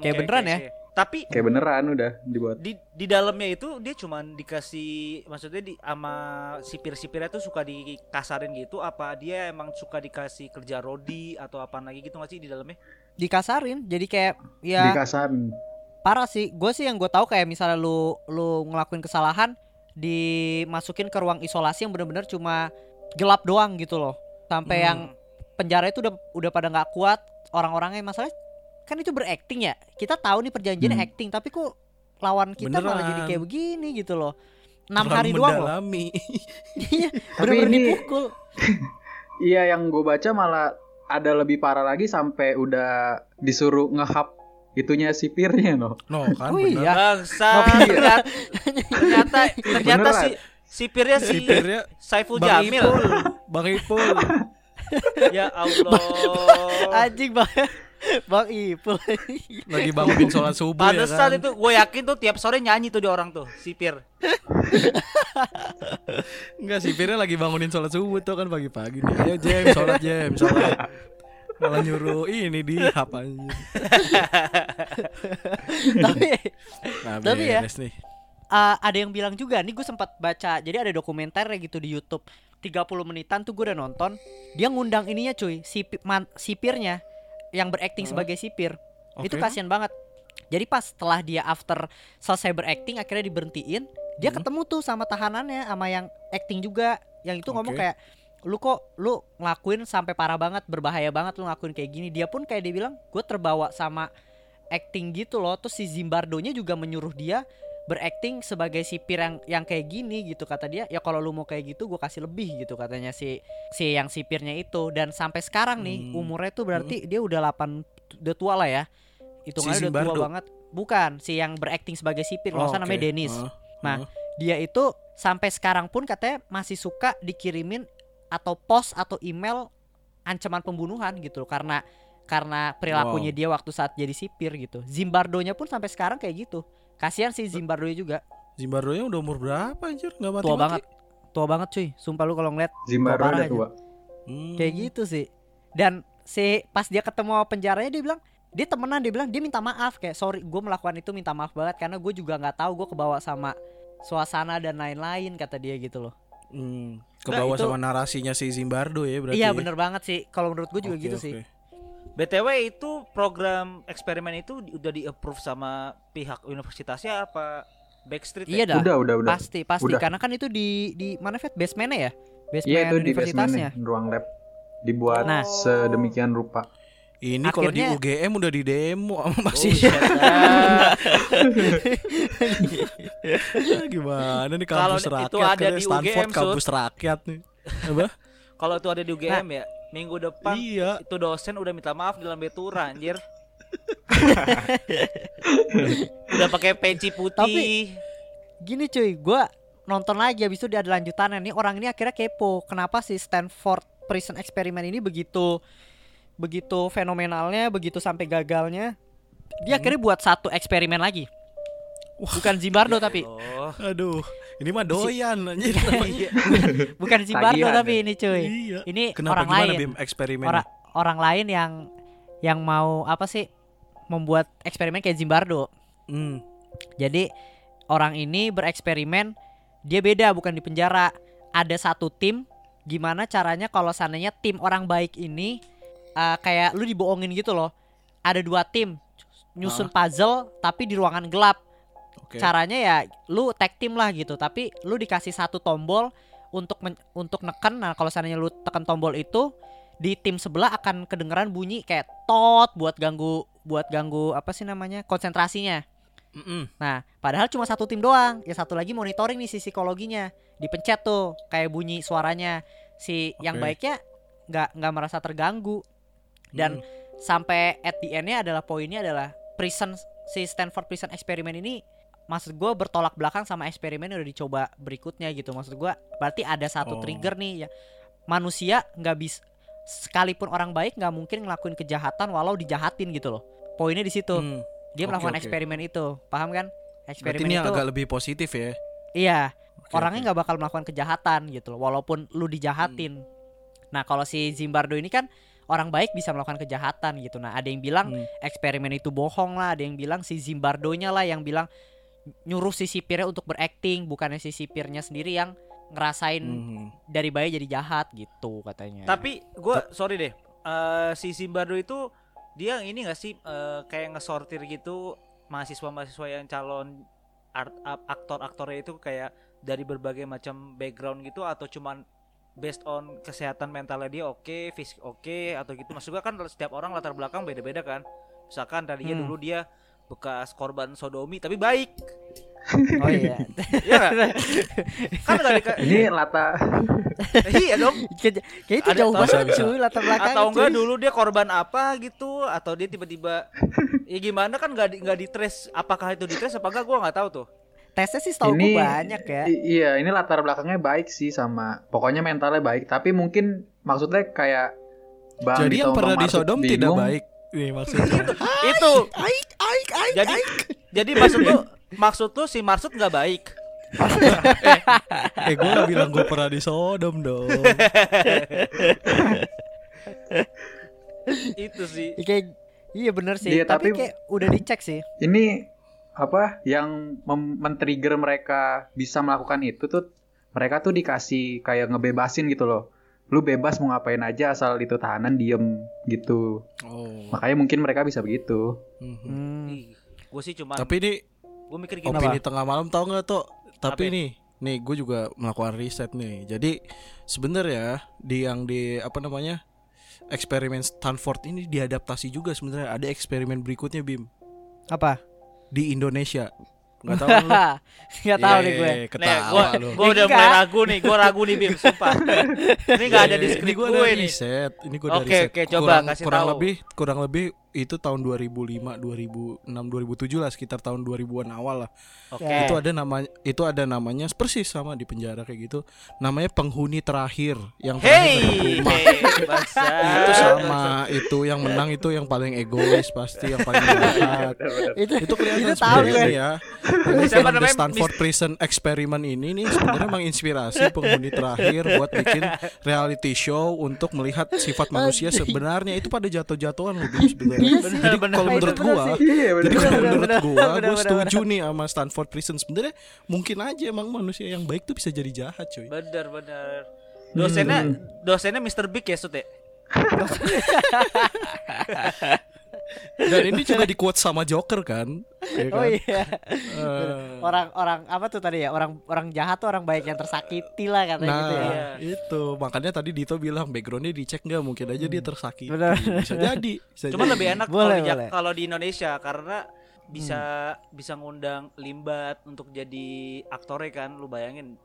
Kayak beneran ya. Tapi kayak beneran udah dibuat. Di dalamnya itu dia cuman dikasih, maksudnya sama sipir-sipirnya tuh suka dikasarin gitu, apa dia emang suka dikasih kerja rodi atau apa lagi gitu enggak sih di dalamnya? Dikasarin. Jadi kayak ya dikasarin. Parah sih. Gue sih yang gue tahu kayak misalnya lu ngelakuin kesalahan dimasukin ke ruang isolasi yang benar-benar cuma gelap doang gitu loh. Sampai yang penjara itu udah pada gak kuat orang-orangnya. Masalahnya kan itu berakting ya. Kita tahu nih perjanjiannya acting, tapi kok lawan kita beneran malah jadi kayak begini gitu loh. 6 hari doang loh. Iya, bener-bener dipukul. Iya, yang gue baca malah ada lebih parah lagi, sampai udah disuruh nge-hub itunya sipirnya loh. No kan bener bangsat. Ternyata si sipirnya Saiful Jamil. Bang Ipul. Ya Allah. Anjing banget. Bang Ipul lagi bangunin sholat subuh. Pantesan ya kan? Itu gue yakin tuh tiap sore nyanyi tuh di orang tuh sipir. Enggak, sipirnya lagi bangunin sholat subuh tuh kan pagi-pagi nih. Ayo Jam sholat. Malah nyuruh ini di apa aja. Tapi ya ada yang bilang juga nih, gue sempat baca, jadi ada dokumenternya gitu di YouTube 30 menitan tuh gue udah nonton. Dia ngundang ininya cuy, sipirnya yang berakting sebagai sipir. Itu kasian banget. Jadi pas setelah dia after selesai berakting akhirnya diberhentiin, dia ketemu tuh sama tahanannya, sama yang acting juga. Yang itu ngomong kayak, lu ngelakuin sampai parah banget, berbahaya banget lu ngelakuin kayak gini. Dia pun kayak dia bilang, gue terbawa sama acting gitu loh. Terus si Zimbardonya juga menyuruh dia berakting sebagai sipir yang kayak gini gitu. Kata dia, ya kalau lu mau kayak gitu gue kasih lebih gitu, katanya si yang sipirnya itu. Dan sampai sekarang nih umurnya tuh berarti dia udah 8, udah tua lah ya. Hitungannya si udah tua banget. Bukan, si yang berakting sebagai sipir, kalau namanya Dennis. Nah, dia itu sampai sekarang pun katanya masih suka dikirimin atau pos atau email ancaman pembunuhan gitu, karena perilakunya dia waktu saat jadi sipir gitu. Zimbardonya pun sampai sekarang kayak gitu. Kasian sih Zimbardonya juga. Zimbardonya udah umur berapa anjir? Enggak mati-mati. Tua banget cuy. Sumpah lu kalau ngeliat Zimbardo udah tua. Kayak gitu sih. Dan si pas dia ketemu penjaranya dia bilang, dia temenan, dia bilang dia minta maaf kayak, "Sorry gue melakukan itu, minta maaf banget karena gue juga enggak tahu gue kebawa sama suasana dan lain-lain," kata dia gitu loh. Kebawa nah, sama narasinya si Zimbardo ya berarti. Iya bener banget sih. Kalau menurut gue juga gitu sih. BTW itu program eksperimen itu udah di-approve sama pihak universitasnya apa Backstreet? Iya dah. Udah. Pasti. Karena kan itu di mana Fed basementnya ya? Basement universitasnya. Iya, itu di basementnya, ruang lab. dibuat sedemikian rupa. Ini kalau di UGM udah di demo masih. Gimana nih kampus kalau rakyat? Itu ada di Stanford UGM, kampus rakyat nih. Apa? Kalau itu ada di UGM ya, minggu depan itu dosen udah minta maaf di Lambe Turah, anjir. Udah pakai peci putih. Tapi gini cuy, gua nonton lagi abis itu dia ada lanjutannya. Nih orang ini akhirnya kepo, kenapa sih Stanford Prison Experiment ini begitu fenomenalnya, begitu sampai gagalnya. Dia akhirnya buat satu eksperimen lagi. Bukan Zimbardo tapi. Aduh, ini mah doyan anjir. Bukan Zimbardo tagihan, tapi ini cuy. Iya. Ini kenapa, orang lain. Orang lain yang mau apa sih? Membuat eksperimen kayak Zimbardo. Jadi orang ini bereksperimen, dia beda, bukan di penjara. Ada satu tim, gimana caranya kalau seandainya tim orang baik ini kayak lu dibohongin gitu loh. Ada dua tim nyusun puzzle tapi di ruangan gelap. Caranya ya lu tag team lah gitu. Tapi lu dikasih satu tombol untuk neken. Nah kalau seandainya lu tekan tombol itu, di tim sebelah akan kedengeran bunyi kayak tot buat ganggu apa sih namanya, konsentrasinya. Nah padahal cuma satu tim doang. Ya satu lagi monitoring nih si psikologinya. Dipencet tuh kayak bunyi suaranya. Si yang baiknya nggak merasa terganggu. Dan sampai at the end-nya adalah poinnya adalah si Stanford Prison Experiment ini, maksud gue bertolak belakang sama eksperimen yang udah dicoba berikutnya gitu. Maksud gue berarti ada satu trigger nih ya. Manusia gak bisa, sekalipun orang baik gak mungkin ngelakuin kejahatan walau dijahatin gitu loh. Poinnya di situ. Dia melakukan eksperimen itu. Paham kan? Eksperimen itu agak lebih positif ya. Iya, orangnya gak bakal melakukan kejahatan gitu loh walaupun lu dijahatin. Nah kalau si Zimbardo ini kan orang baik bisa melakukan kejahatan gitu. Nah ada yang bilang eksperimen itu bohong lah. Ada yang bilang si Zimbardonya lah yang bilang nyuruh si sipirnya untuk berakting, bukannya si sipirnya sendiri yang ngerasain dari baik jadi jahat gitu katanya. Tapi gue sorry deh, si Zimbardo itu dia ini gak sih kayak ngesortir gitu mahasiswa-mahasiswa yang calon aktor-aktornya itu kayak dari berbagai macam background gitu, atau cuman based on kesehatan mentalnya dia fisik atau gitu. Maksud gue kan setiap orang latar belakang beda-beda kan. Misalkan tadinya dulu dia bekas korban sodomi tapi baik. Oh iya. Iya gak? Kan gak ini latar. Iya dong. Kayaknya itu jauh banget cuy latar belakang. Atau enggak dulu dia korban apa gitu, atau dia tiba-tiba ya gimana kan gak di-trace. Apakah itu di-trace apa enggak gue gak tahu tuh. Tesnya sih setahu gue banyak ya. Iya, ini latar belakangnya baik sih sama. Pokoknya mentalnya baik, tapi mungkin maksudnya kayak Bang jadi yang pernah disodom tidak baik. Wih, maksudnya itu. Jadi maksud lu si Marsud enggak baik. Gue enggak bilang gue pernah disodom dong. Itu sih. Kayak iya benar sih, dia, tapi kayak udah dicek sih. Ini apa yang men-trigger mereka bisa melakukan itu tuh, mereka tuh dikasih kayak ngebebasin gitu loh. Lu bebas mau ngapain aja asal itu tahanan diem gitu. Makanya mungkin mereka bisa begitu. Gue sih cuman, tapi ini gue mikir gini, opini tengah malam tau gak tuh. Tapi nih gue juga melakukan riset nih. Jadi sebenarnya di apa namanya, eksperimen Stanford ini diadaptasi juga sebenarnya. Ada eksperimen berikutnya Bim. Apa? Di Indonesia. Gak tahu lu. Gak tahu nih gue. Ketawa lu. Gue udah mulai ragu nih Bim, sumpah. Ini gak ada di skrip gue nih. Ini gue udah riset. Oke, coba kasih tahu. Kurang lebih itu tahun 2005, 2006, 2007 lah, sekitar tahun 2000-an awal lah. Okay. Itu ada namanya persis sama di penjara kayak gitu. Namanya penghuni terakhir yang itu sama itu yang menang, itu yang paling egois pasti, yang paling jahat. Itu kelihatan sebenarnya ya. Film The Stanford Prison Experiment ini nih sebenarnya menginspirasi penghuni terakhir buat bikin reality show untuk melihat sifat manusia sebenarnya. Itu pada jatuh-jatuhan loh sebenarnya. Jadi kalau menurut gua setuju nih sama Stanford Prison. Sebenarnya mungkin aja emang manusia yang baik tuh bisa jadi jahat, cuy. Benar. Dosennya Mr. Big ya, Sut ya. Dan ini juga di-quote sama Joker kan? Ya kan? Oh iya. Orang-orang apa tuh tadi ya? Orang jahat tuh orang baik yang tersakiti lah katanya gitu ya. Nah, itu. Makanya tadi Dito bilang backgroundnya dicek enggak, mungkin aja dia tersakiti. Bisa jadi. Cuma lebih enak kalau di Indonesia karena bisa ngundang Limbat untuk jadi aktornya kan, lu bayangin.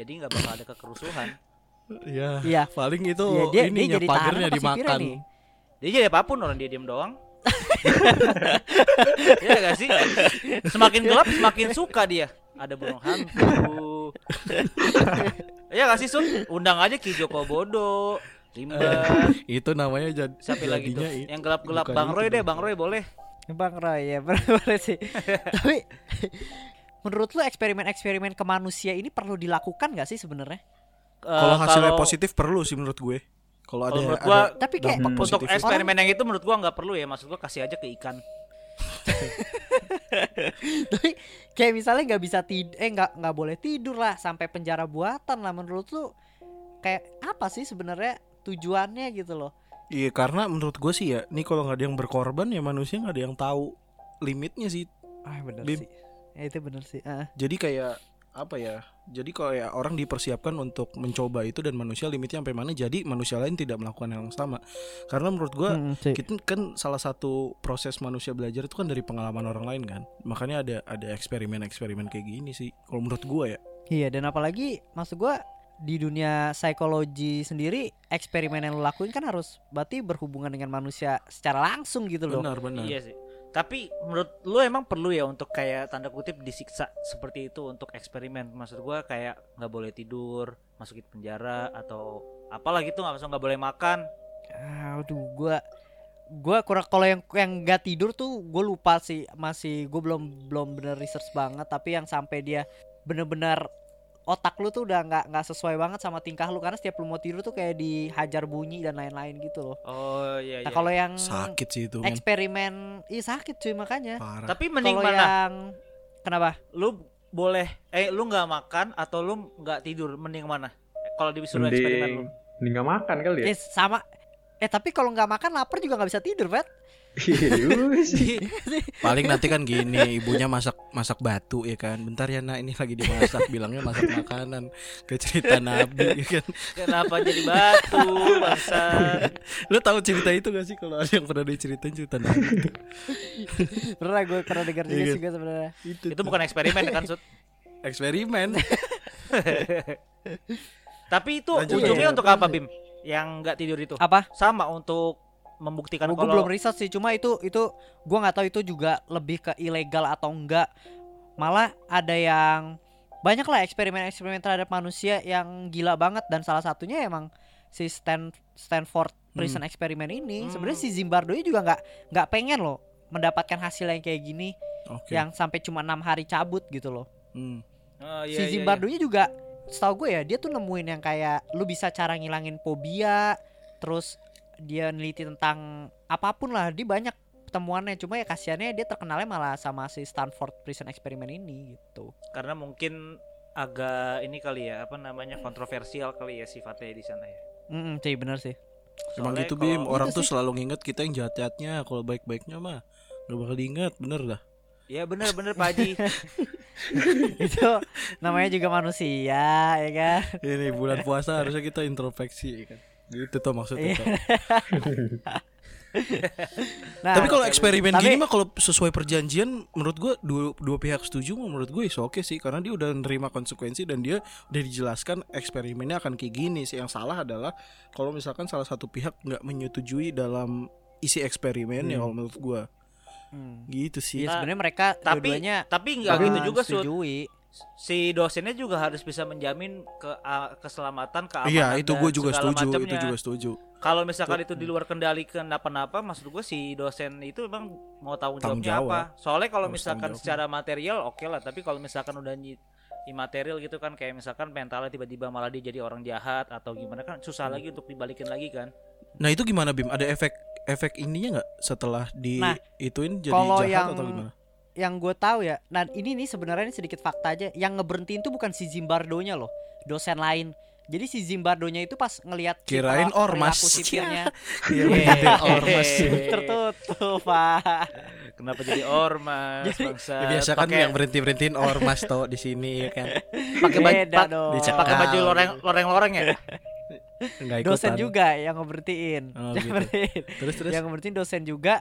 Jadi enggak bakal ada kekerusuhan. Iya. Ya. Paling itu ya, ini pagernya dimakan. Dia jadi apapun, orang dia diem doang. Iya gak sih? Semakin gelap semakin suka dia. Ada burung hantu. Iya gak sih Sun? Undang aja Ki Joko Bodo, Rimba. Itu namanya jadi. Siapa lagi tuh? Yang gelap-gelap Bang Roy deh, Bang Roy boleh. Bang Roy ya boleh sih. Tapi menurut lu eksperimen-eksperimen ke manusia ini perlu dilakukan gak sih sebenarnya? Kalau hasilnya positif perlu sih menurut gue. Kalau ada tapi kayak untuk eksperimen yang itu menurut gua enggak perlu ya, maksud gua kasih aja ke ikan. Tapi kayak misalnya enggak bisa enggak boleh tidur lah sampai penjara buatan lah, menurut lu kayak apa sih sebenarnya tujuannya gitu loh. Iya, karena menurut gua sih ya, nih kalau enggak ada yang berkorban ya manusia enggak ada yang tahu limitnya sih. Ah benar sih. Ya itu benar sih. Jadi kayak apa ya, jadi kalau ya orang dipersiapkan untuk mencoba itu dan manusia limitnya sampai mana, jadi manusia lain tidak melakukan yang sama. Karena menurut gue kita kan salah satu proses manusia belajar itu kan dari pengalaman orang lain kan, makanya ada eksperimen kayak gini sih kalau menurut gue ya. Iya, dan apalagi maksud gue di dunia psikologi sendiri eksperimen yang lo lakuin kan harus berarti berhubungan dengan manusia secara langsung gitu loh. Benar iya sih. Tapi menurut lu emang perlu ya untuk kayak tanda kutip disiksa seperti itu untuk eksperimen? Maksud gua kayak gak boleh tidur, masukin penjara, atau apalah gitu, gak boleh makan. Aduh gua kurang, kalau yang gak tidur tuh gua lupa sih, masih gua belum bener research banget. Tapi yang sampai dia bener-bener otak lu tuh udah gak sesuai banget sama tingkah lu, karena setiap lu mau tidur tuh kayak dihajar bunyi dan lain-lain gitu loh. Oh iya. Nah kalau yang sakit sih itu eksperimen, iya sakit cuy makanya. Parah. Tapi mending kalo mana? Yang kenapa? Lu boleh lu gak makan atau lu gak tidur, mending mana? Kalau disuruh eksperimen lu mending gak makan kali ya? Sama. Tapi kalau gak makan lapar juga gak bisa tidur Pat. Paling nanti kan gini, ibunya masak batu ya kan. Bentar ya nak, ini lagi dimasak, bilangnya masak makanan. Ke cerita Nabi ya kan. Kenapa jadi batu masak? Lu tahu cerita itu gak sih? Kalau ada yang pernah diceritain cerita Nabi. Pernah, gue pernah dengar juga sih sebenarnya. Itu bukan eksperimen kan Sud? Eksperimen. Tapi itu lanjut ujungnya untuk apa Bim? Yang gak tidur itu? Apa? Sama untuk membuktikan kalau gue belum riset sih, cuma itu gue nggak tahu itu juga lebih ke ilegal atau enggak. Malah ada yang banyak lah eksperimen terhadap manusia yang gila banget, dan salah satunya emang si Stanford Prison Experiment ini. Sebenarnya si Zimbardo juga nggak pengen loh mendapatkan hasil yang kayak gini, yang sampai cuma 6 hari cabut gitu loh. Si Zimbardo nya juga, setahu gue ya, dia tuh nemuin yang kayak lu bisa cara ngilangin fobia, terus dia neliti tentang apapun lah, dia banyak temuannya. Cuma ya kasiannya dia terkenalnya malah sama si Stanford Prison Experiment ini gitu. Karena mungkin agak ini kali ya, apa namanya, kontroversial kali ya sifatnya di sana ya. Sih benar sih. Emang gitu Bim, orang gitu tuh selalu nginget kita yang jahat-jahatnya, kalau baik-baiknya mah gak bakal diinget, bener lah. Ya bener Pak Haji. Itu namanya juga manusia ya kan. Ini bulan puasa harusnya kita introspeksi ya kan. Itu tuh maksudnya. Nah, tapi kalau eksperimen gini mah kalau sesuai perjanjian menurut gue dua pihak setuju, menurut gue is okay sih, karena dia udah nerima konsekuensi dan dia udah dijelaskan eksperimennya akan kayak gini sih. Yang salah adalah kalau misalkan salah satu pihak nggak menyetujui dalam isi eksperimennya kalau menurut gue. Gitu sih. Ya, sebenarnya mereka tapi nggak gitu juga setujui. Si dosennya juga harus bisa menjamin keselamatan, keamanan. Iya, itu gue juga setuju. Macamnya. Itu juga setuju. Kalau misalkan itu di luar kendali kenapa-napa, maksud gue si dosen itu emang mau tanggung jawabnya apa? Soalnya kalau misalkan secara material oke lah, tapi kalau misalkan udah imaterial gitu kan, kayak misalkan mentalnya tiba-tiba malah dia jadi orang jahat atau gimana kan, susah lagi untuk dibalikin lagi kan. Nah itu gimana Bim? Ada efek ininya nggak setelah diituin jadi jahat atau gimana? Yang gue tahu ya, nah ini nih sebenarnya sedikit fakta aja, yang ngeberhentiin tuh bukan si Zimbardo-nya loh, dosen lain. Jadi si Zimbardonya itu pas ngelihat kirain ormas sipirnya. Iya, ormas tertutup, Pak. Kenapa jadi ormas, bangsa? Ya, biasa kan yang berhenti-berhentiin ormas toh di sini ya kan. Pakai baju loreng-loreng ya. Dosen juga yang ngeberhentiin. Oh, gitu. Terus yang ngeberhentiin dosen juga.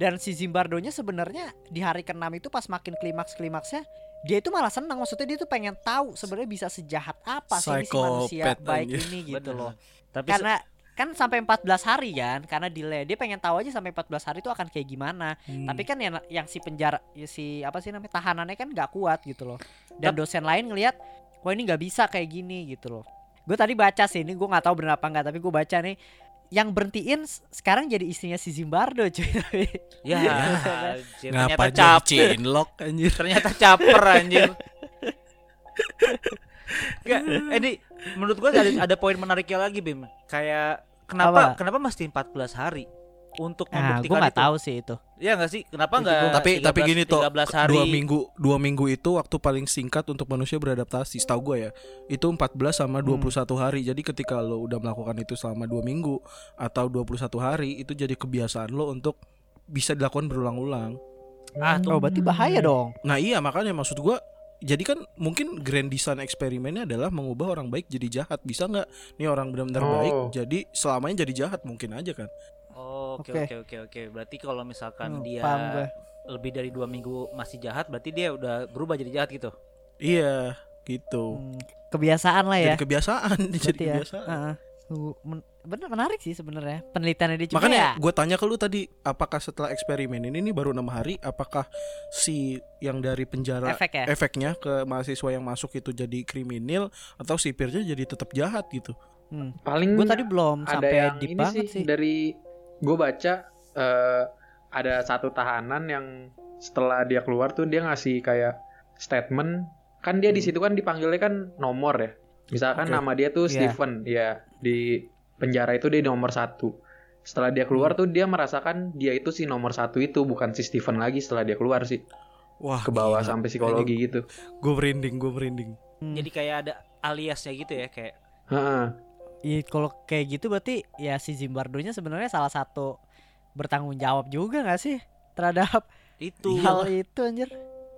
Dan si Zimbardonya sebenarnya di hari ke-6 itu pas makin klimaks-klimaksnya dia itu malah senang, maksudnya dia tuh pengen tahu sebenarnya bisa sejahat apa sih si manusia baik ini gitu loh. Tapi karena kan sampai 14 hari kan, karena delay dia pengen tahu aja sampai 14 hari itu akan kayak gimana. Tapi kan yang si penjara ya si apa sih namanya tahanannya kan nggak kuat gitu loh. Dan dosen lain ngelihat wah ini nggak bisa kayak gini gitu loh. Gue tadi baca sih ini, gue nggak tahu bener apa nggak, tapi gue baca nih yang berhentiin sekarang jadi istrinya si Zimbardo cuy. Ya, ternyata capek cinlok anjir. Ternyata caper anjir. Enggak, ini menurut gua ada poin menariknya lagi Bim. Kayak kenapa mesti 14 hari untuk membuktikan itu? Gua enggak tahu sih itu. Iya enggak sih? Kenapa enggak? Tapi gini toh, 2 minggu itu waktu paling singkat untuk manusia beradaptasi, setahu gua ya. Itu 14 sama 21 hari. Jadi ketika lo udah melakukan itu selama 2 minggu atau 21 hari, itu jadi kebiasaan lo untuk bisa dilakukan berulang-ulang. Berarti bahaya dong. Nah, iya makanya maksud gua. Jadi kan mungkin grand design eksperimennya adalah mengubah orang baik jadi jahat. Bisa enggak? Nih orang benar-benar baik jadi selamanya jadi jahat mungkin aja kan. Oke. Berarti kalau misalkan dia lebih dari 2 minggu masih jahat, berarti dia udah berubah jadi jahat gitu. Iya, gitu. Kebiasaan lah ya. Jadi kebiasaan, kebiasaan. Bener menarik sih sebenarnya penelitiannya dia juga. Makanya gue tanya ke lu tadi, apakah setelah eksperimen ini baru 6 hari, apakah si yang dari penjara efeknya ke mahasiswa yang masuk itu jadi kriminal atau sipirnya jadi tetap jahat gitu? Paling gue tadi belum sampai deep banget sih. Dari gue baca ada satu tahanan yang setelah dia keluar tuh dia ngasih kayak statement kan dia di situ kan dipanggilnya kan nomor ya. Misalkan nama dia tuh Stephen ya di penjara itu dia nomor 1. Setelah dia keluar tuh dia merasakan dia itu si nomor 1 itu bukan si Stephen lagi setelah dia keluar sih. Wah, ke bawah sampai psikologi jadi, gitu. Gue merinding. Jadi kayak ada aliasnya gitu ya kayak. Iya kalau kayak gitu berarti ya si Zimbardonya sebenarnya salah satu bertanggung jawab juga nggak sih terhadap itu hal itu anjir.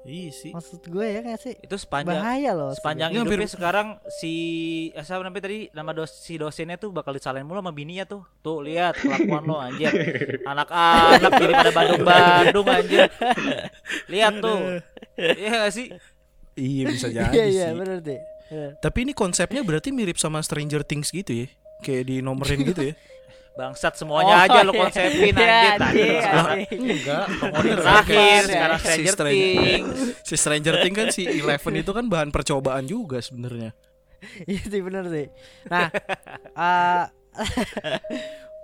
Iya sih. Maksud gue ya nggak sih. Itu sepanjang bahaya loh. Sepanjang hidupnya sekarang si siapa namanya tadi si dosennya tuh bakal disalahin mulu sama bininya tuh. Tuh lihat kelakuan lo anjir. Anak-anak jadi pada Bandung anjir. Lihat tuh. Iya nggak sih. Iya bisa jadi sih. Iya benar deh. Tapi ini konsepnya berarti mirip sama Stranger Things gitu ya. Kayak di nomorin gitu ya. Bangsat semuanya aja lo konsepin anjir tadi. Enggak, nomor terakhir sekarang Stranger Things. Si Stranger Things kan si Eleven itu kan bahan percobaan juga sebenarnya. Iya sih benar sih. Nah,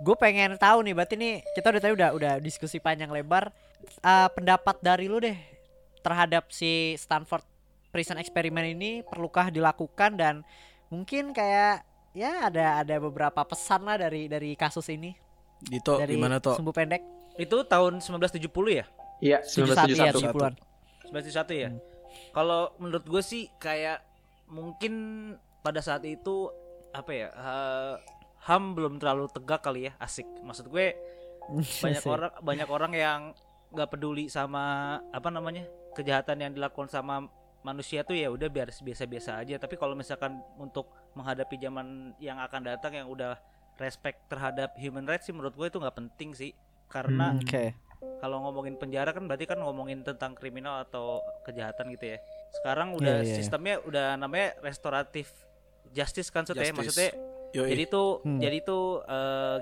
gue pengen tahu nih berarti nih kita udah tadi udah diskusi panjang lebar pendapat dari lu deh terhadap si Stanford Prison Experiment ini perlukah dilakukan dan mungkin kayak ya ada beberapa pesan lah dari kasus ini. Itu gimana toh? Sumbu pendek. Itu tahun 1970 ya? Iya, 1971. 1971 ya. Kalau menurut gue sih kayak mungkin pada saat itu apa ya? HAM belum terlalu tegak kali ya, asik. Maksud gue banyak orang yang enggak peduli sama apa namanya? Kejahatan yang dilakukan sama manusia tuh ya udah biar biasa-biasa aja. Tapi kalau misalkan untuk menghadapi zaman yang akan datang yang udah respect terhadap human rights sih menurut gue itu nggak penting sih. Karena kalau ngomongin penjara kan berarti kan ngomongin tentang kriminal atau kejahatan gitu ya. Sekarang udah sistemnya udah namanya restoratif justice kan maksudnya. Yoi. Jadi itu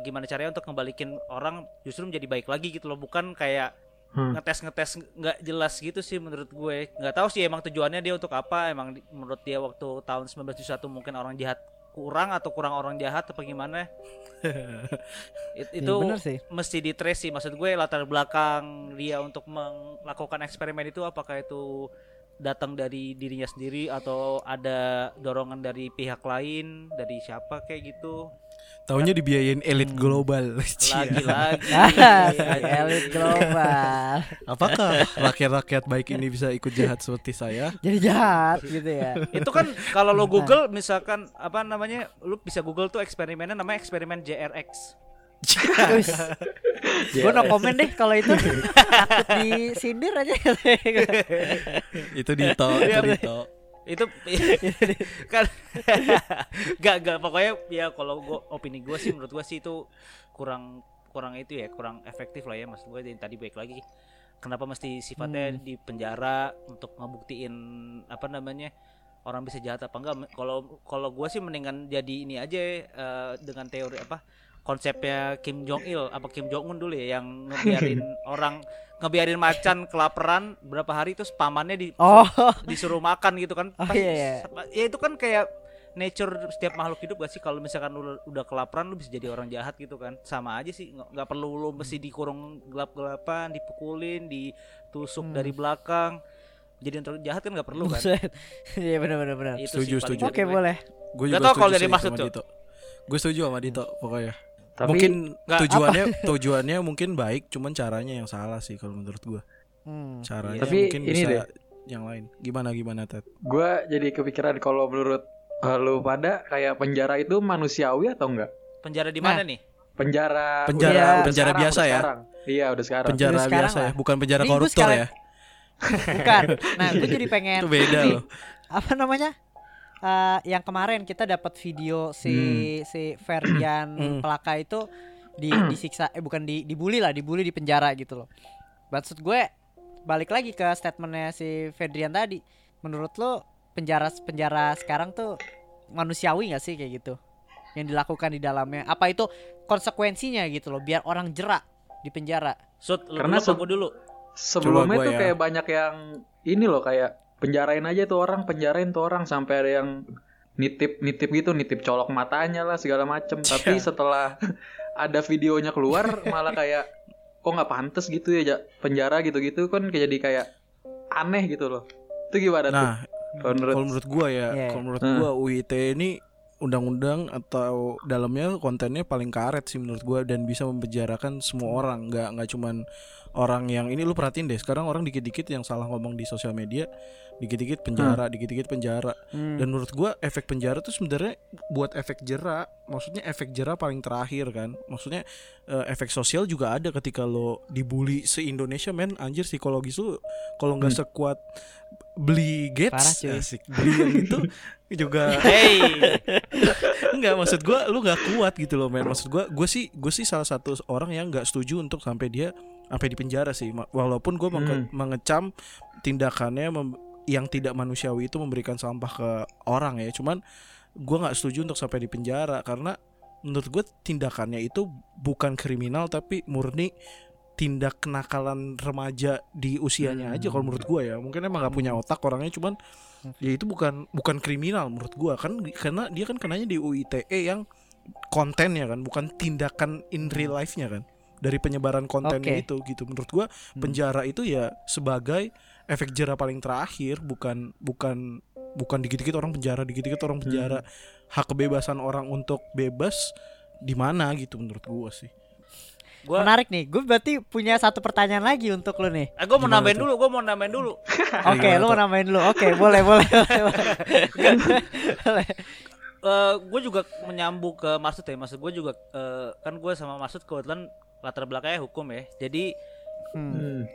gimana caranya untuk ngembalikin orang justru menjadi baik lagi gitu loh, bukan kayak ngetes nggak jelas gitu sih menurut gue. Nggak tahu sih emang tujuannya dia untuk apa. Emang menurut dia waktu tahun 1971 mungkin orang jahat kurang atau kurang orang jahat apa gimana. Itu ya, mesti ditrace sih. Maksud gue latar belakang dia untuk melakukan eksperimen itu apakah itu datang dari dirinya sendiri atau ada dorongan dari pihak lain, dari siapa kayak gitu. Taunya dibiayain elit global. Lagi-lagi elit global. Apakah rakyat-rakyat baik ini bisa ikut jahat seperti saya? Jadi jahat gitu ya. Itu kan kalau lo Google misalkan apa namanya, lo bisa Google tuh eksperimennya namanya eksperimen JRX. Gue no komen deh kalau itu. Takut disindir aja. Itu dito, itu dito. Itu kan gak pokoknya ya kalau opini gue sih, menurut gue sih itu kurang itu ya, kurang efektif lah ya, maksud gue. Jadi tadi baik lagi kenapa mesti sifatnya di penjara untuk ngebuktiin apa namanya orang bisa jahat apa enggak. Kalau gue sih mendingan jadi ini aja dengan teori apa konsepnya Kim Jong Il apa Kim Jong Un dulu ya, yang ngebiarin macan kelaparan berapa hari terus pamannya disuruh makan gitu kan. Ya itu kan kayak nature setiap makhluk hidup gak sih, kalau misalkan lu udah kelaparan lu bisa jadi orang jahat gitu kan. Sama aja sih, nggak perlu lu mesti dikurung gelap-gelapan, dipukulin, ditusuk dari belakang jadi orang jahat kan, nggak perlu kan. Iya benar-benar setuju. Oke boleh, gue juga setuju dari maksud tuh. Gue setuju sama Dito pokoknya. Tapi mungkin tujuannya mungkin baik, cuman caranya yang salah sih kalau menurut gue. Caranya tapi mungkin ini bisa deh, yang lain. Gimana Ted? Gue jadi kepikiran kalau menurut lu pada kayak penjara itu manusiawi atau enggak? Penjara di mana nih? Penjara biasa ya. Iya udah sekarang. Penjara biasa ya, bukan penjara koruptor ya. Bukan. Nah gue jadi pengen. Itu beda loh. Apa namanya? Yang kemarin kita dapat video si Ferdian Pelaka itu disiksa bukan dibully di penjara gitu loh. Maksud gue balik lagi ke statementnya si Ferdian tadi. Menurut lo penjara sekarang tuh manusiawi nggak sih kayak gitu yang dilakukan di dalamnya? Apa itu konsekuensinya gitu loh biar orang jerak di penjara? Karena sebelumnya tuh kayak banyak yang ini loh, kayak penjarain aja tuh orang sampai ada yang nitip gitu, nitip colok matanya lah segala macem. Tapi setelah ada videonya keluar malah kayak kok nggak pantas gitu ya penjara gitu kan, jadi kayak aneh gitu loh. Itu gimana tuh? Kalau menurut gua ya, kalau menurut gua UIT ini undang-undang atau dalamnya kontennya paling karet sih menurut gua, dan bisa mempenjarakan semua orang, nggak cuman orang yang ini. Lu perhatiin deh sekarang orang dikit-dikit yang salah ngomong di sosial media, dikit-dikit penjara, dan menurut gua efek penjara tuh sebenarnya buat efek jera, maksudnya efek jera paling terakhir kan, maksudnya efek sosial juga ada ketika lo dibully se-Indonesia men, anjir psikologis lu kalau nggak sekuat beli Gates, asik beli yang itu juga. Nggak, maksud gua lu nggak kuat gitu lo men, maksud gua sih salah satu orang yang nggak setuju untuk sampai dia sampai di penjara sih, walaupun gue mengecam tindakannya yang tidak manusiawi itu memberikan sampah ke orang ya, cuman gue nggak setuju untuk sampai di penjara karena menurut gue tindakannya itu bukan kriminal tapi murni tindak kenakalan remaja di usianya aja kalau menurut gue ya. Mungkin emang nggak punya otak orangnya, cuman ya itu bukan kriminal menurut gue kan, karena dia kan kenanya di UITE yang kontennya kan, bukan tindakan in real life-nya kan, dari penyebaran kontennya itu gitu. Menurut gua penjara itu ya sebagai efek jera paling terakhir, bukan dikit-dikit orang penjara. Hak kebebasan orang untuk bebas di mana gitu menurut gua sih. Menarik nih, gue berarti punya satu pertanyaan lagi untuk lo nih. Gue mau nambahin dulu. Oke, lo mau nambahin dulu. Oke, boleh. Gue juga menyambung ke Maksud ya, maksud gue juga kan gue sama Maksud kebetulan latar belakangnya hukum ya, jadi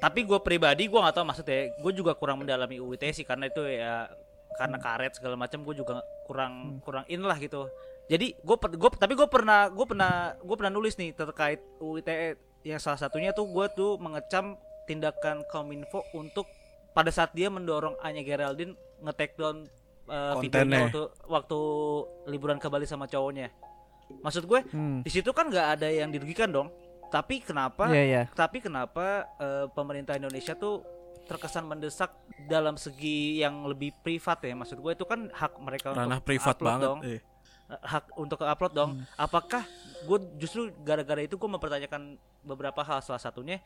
tapi gue pribadi gue nggak tahu Maksud ya, gue juga kurang mendalami UIT sih karena itu ya karena karet segala macam, gue juga kurang in lah gitu. Jadi gue pernah nulis nih terkait UIT yang salah satunya tuh gue tuh mengecam tindakan Kominfo untuk pada saat dia mendorong Anya Geraldine nge-take down kontennya waktu liburan ke Bali sama cowoknya. Maksud gue di situ kan nggak ada yang dirugikan dong. Tapi kenapa pemerintah Indonesia tuh terkesan mendesak dalam segi yang lebih privat ya? Maksud gue itu kan hak mereka ranah untuk privat banget dong. Hak untuk upload dong. Apakah gue justru gara-gara itu gue mempertanyakan beberapa hal, salah satunya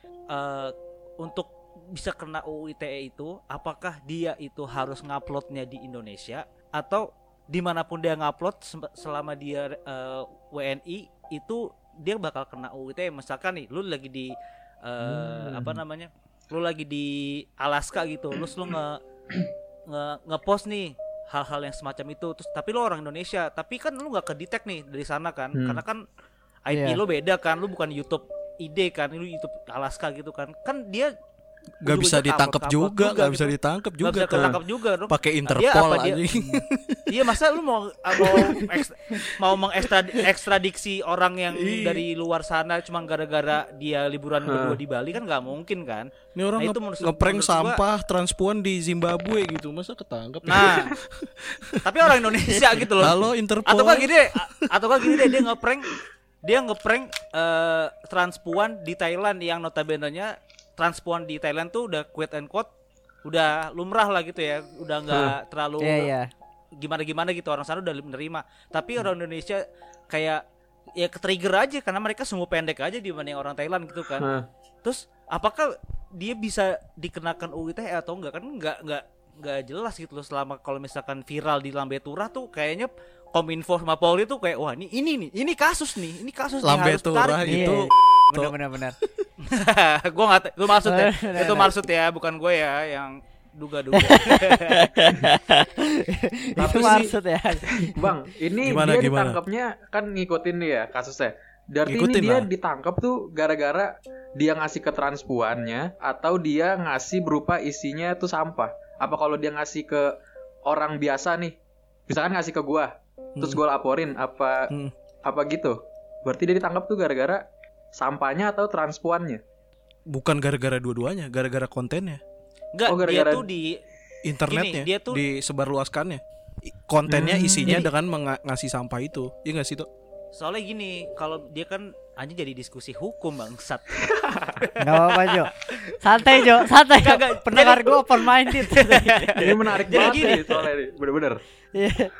untuk bisa kena UU ITE itu, apakah dia itu harus nguploadnya di Indonesia atau dimanapun dia ngupload selama dia WNI itu dia bakal kena UIT. Misalkan nih lu lagi di lu lagi di Alaska gitu, terus lu nge-post nih hal-hal yang semacam itu, terus tapi lu orang Indonesia, tapi kan lu nggak kedetek nih dari sana kan, karena kan IP lu beda kan, lu bukan YouTube ID kan, lu YouTube Alaska gitu kan, kan dia nggak bisa ditangkap juga, nggak bisa ditangkap juga, nggak ketangkap juga, pakai Interpol aja. Iya masa lu mau mengekstradiksi orang yang dari luar sana cuma gara-gara dia liburan berdua di Bali, kan nggak mungkin kan? Ini orang ngeprank sampah transpuan di Zimbabwe gitu, masa ketangkap? Nah, tapi orang Indonesia gitu loh. Halo Interpol. Atau kan gini deh dia ngeprank, transpuan di Thailand yang notabene-nya transpuan di Thailand tuh udah quote and quote udah lumrah lah gitu ya, udah nggak terlalu gimana-gimana gitu, orang sana udah menerima. Tapi orang Indonesia kayak ya ketrigger aja karena mereka sumbu pendek aja dibanding orang Thailand gitu kan. Terus apakah dia bisa dikenakan UIT atau enggak, kan nggak jelas gitu loh. Selama kalau misalkan viral di Lambe Turah tuh kayaknya Kominfo sama Polri tuh kayak wah ini kasus nih Lambe Turah itu benar-benar. Gue nggak itu maksud ya bukan gue ya yang duga-duga. Tapi maksud ya bang ini gimana, dia ditangkapnya kan ngikutin dia kasusnya. Dari ini dia ditangkap tuh gara-gara dia ngasih ke transpuannya atau dia ngasih berupa isinya tuh sampah. Apa kalau dia ngasih ke orang biasa nih, misalkan ngasih ke gue, terus gue laporin apa gitu. Berarti dia ditangkap tuh gara-gara sampahnya atau transpuannya? Bukan gara-gara dua-duanya, gara-gara kontennya. Enggak, gara-gara dia tuh di internetnya, gini, dia tuh disebarluaskannya. Kontennya isinya dengan ngasih sampah itu. Iya enggak sih, Tok? Soalnya gini, kalau dia kan anjing jadi diskusi hukum bangsat. Enggak apa-apa, Jo. Santai, Jo. Santai. Pendengar gue open minded. Ini menarik banget soalnya, bener-bener.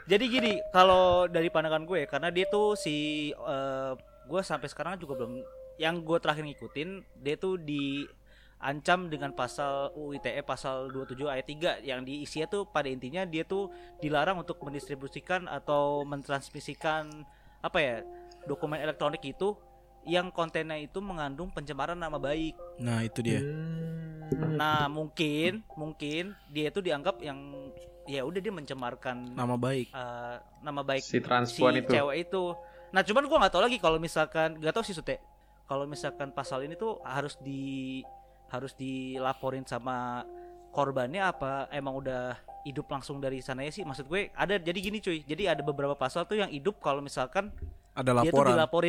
Jadi gini, kalau dari pandangan gue karena dia tuh si gue sampai sekarang juga belum, yang gue terakhir ngikutin dia tuh diancam dengan pasal UITE pasal 27 ayat 3 yang diisinya tuh pada intinya dia tuh dilarang untuk mendistribusikan atau mentransmisikan apa ya dokumen elektronik itu yang kontennya itu mengandung pencemaran nama baik. Nah itu dia. Nah mungkin dia tuh dianggap yang ya udah dia mencemarkan nama baik si transpuan itu, si cewek itu. Nah cuman gue nggak tahu lagi kalau misalkan kalau misalkan pasal ini tuh harus dilaporin sama korbannya apa emang udah hidup langsung dari sananya sih, maksud gue ada. Jadi gini cuy, jadi ada beberapa pasal tuh yang hidup kalau misalkan ada laporan, dia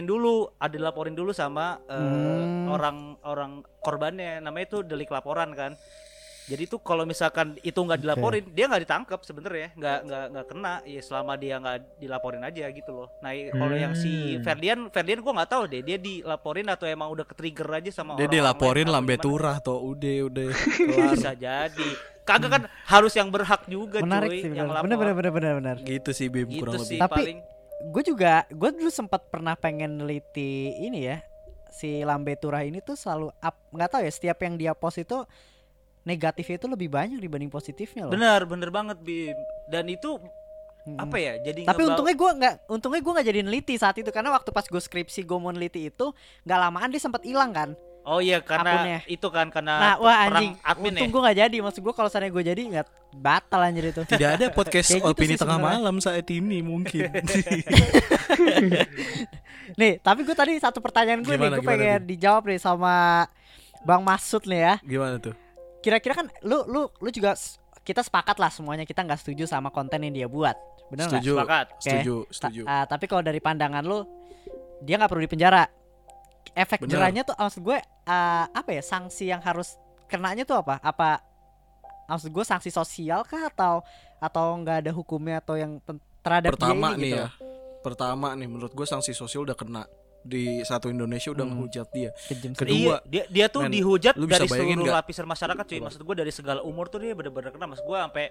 tuh dilaporin dulu sama orang korbannya, namanya itu delik laporan kan. Jadi tuh kalau misalkan itu nggak dilaporin, dia nggak ditangkap sebenarnya, nggak kena ya selama dia nggak dilaporin aja gitu loh. Nah kalau yang si Ferdian gue nggak tahu deh dia dilaporin atau emang udah ketrigger aja sama dia orang. Dia dilaporin Lambe Turah atau udah bisa jadi. Kagak kan harus yang berhak juga. Menarik cuy sih, yang lapor. Bener. Gitu sih Bim gitu kurang sih, lebih. Tapi gue dulu sempat pernah pengen neliti ini ya, si Lambe Turah ini tuh selalu up, nggak tahu ya setiap yang dia post itu negatifnya itu lebih banyak dibanding positifnya loh. Bener banget Bim. Dan itu apa ya? Jadi tapi untungnya gue nggak jadi neliti saat itu karena waktu pas gue skripsi gue mau neliti itu nggak lamaan dia sempat hilang kan. Oh iya karena akunnya. Itu kan karena perang admin. Untung gue nggak jadi, maksud gue kalau seandainya gue jadi nggak batal anjir itu. Tidak ada podcast Opini gitu Tengah Malam saat ini mungkin. Nih tapi gue tadi satu pertanyaan gue nih gue pengen dijawab nih sama Bang Masud nih ya. Gimana tuh? Kira-kira kan lu juga kita sepakat lah semuanya kita nggak setuju sama konten yang dia buat, benar nggak? Setuju. Tapi kalau dari pandangan lu dia nggak perlu dipenjara. Efek jeranya tuh maksud gue apa ya sanksi yang harus kenanya tuh apa maksud gue sanksi sosial kah atau nggak ada hukumnya atau yang terhadap pertama dia ini nih gitu? Ya pertama nih menurut gue sanksi sosial udah kena di satu Indonesia udah menghujat dia. Kedua, dia tuh dihujat dari seluruh lapisan masyarakat cuy. Maksud gue dari segala umur tuh dia benar-benar kena. Maksud gue sampai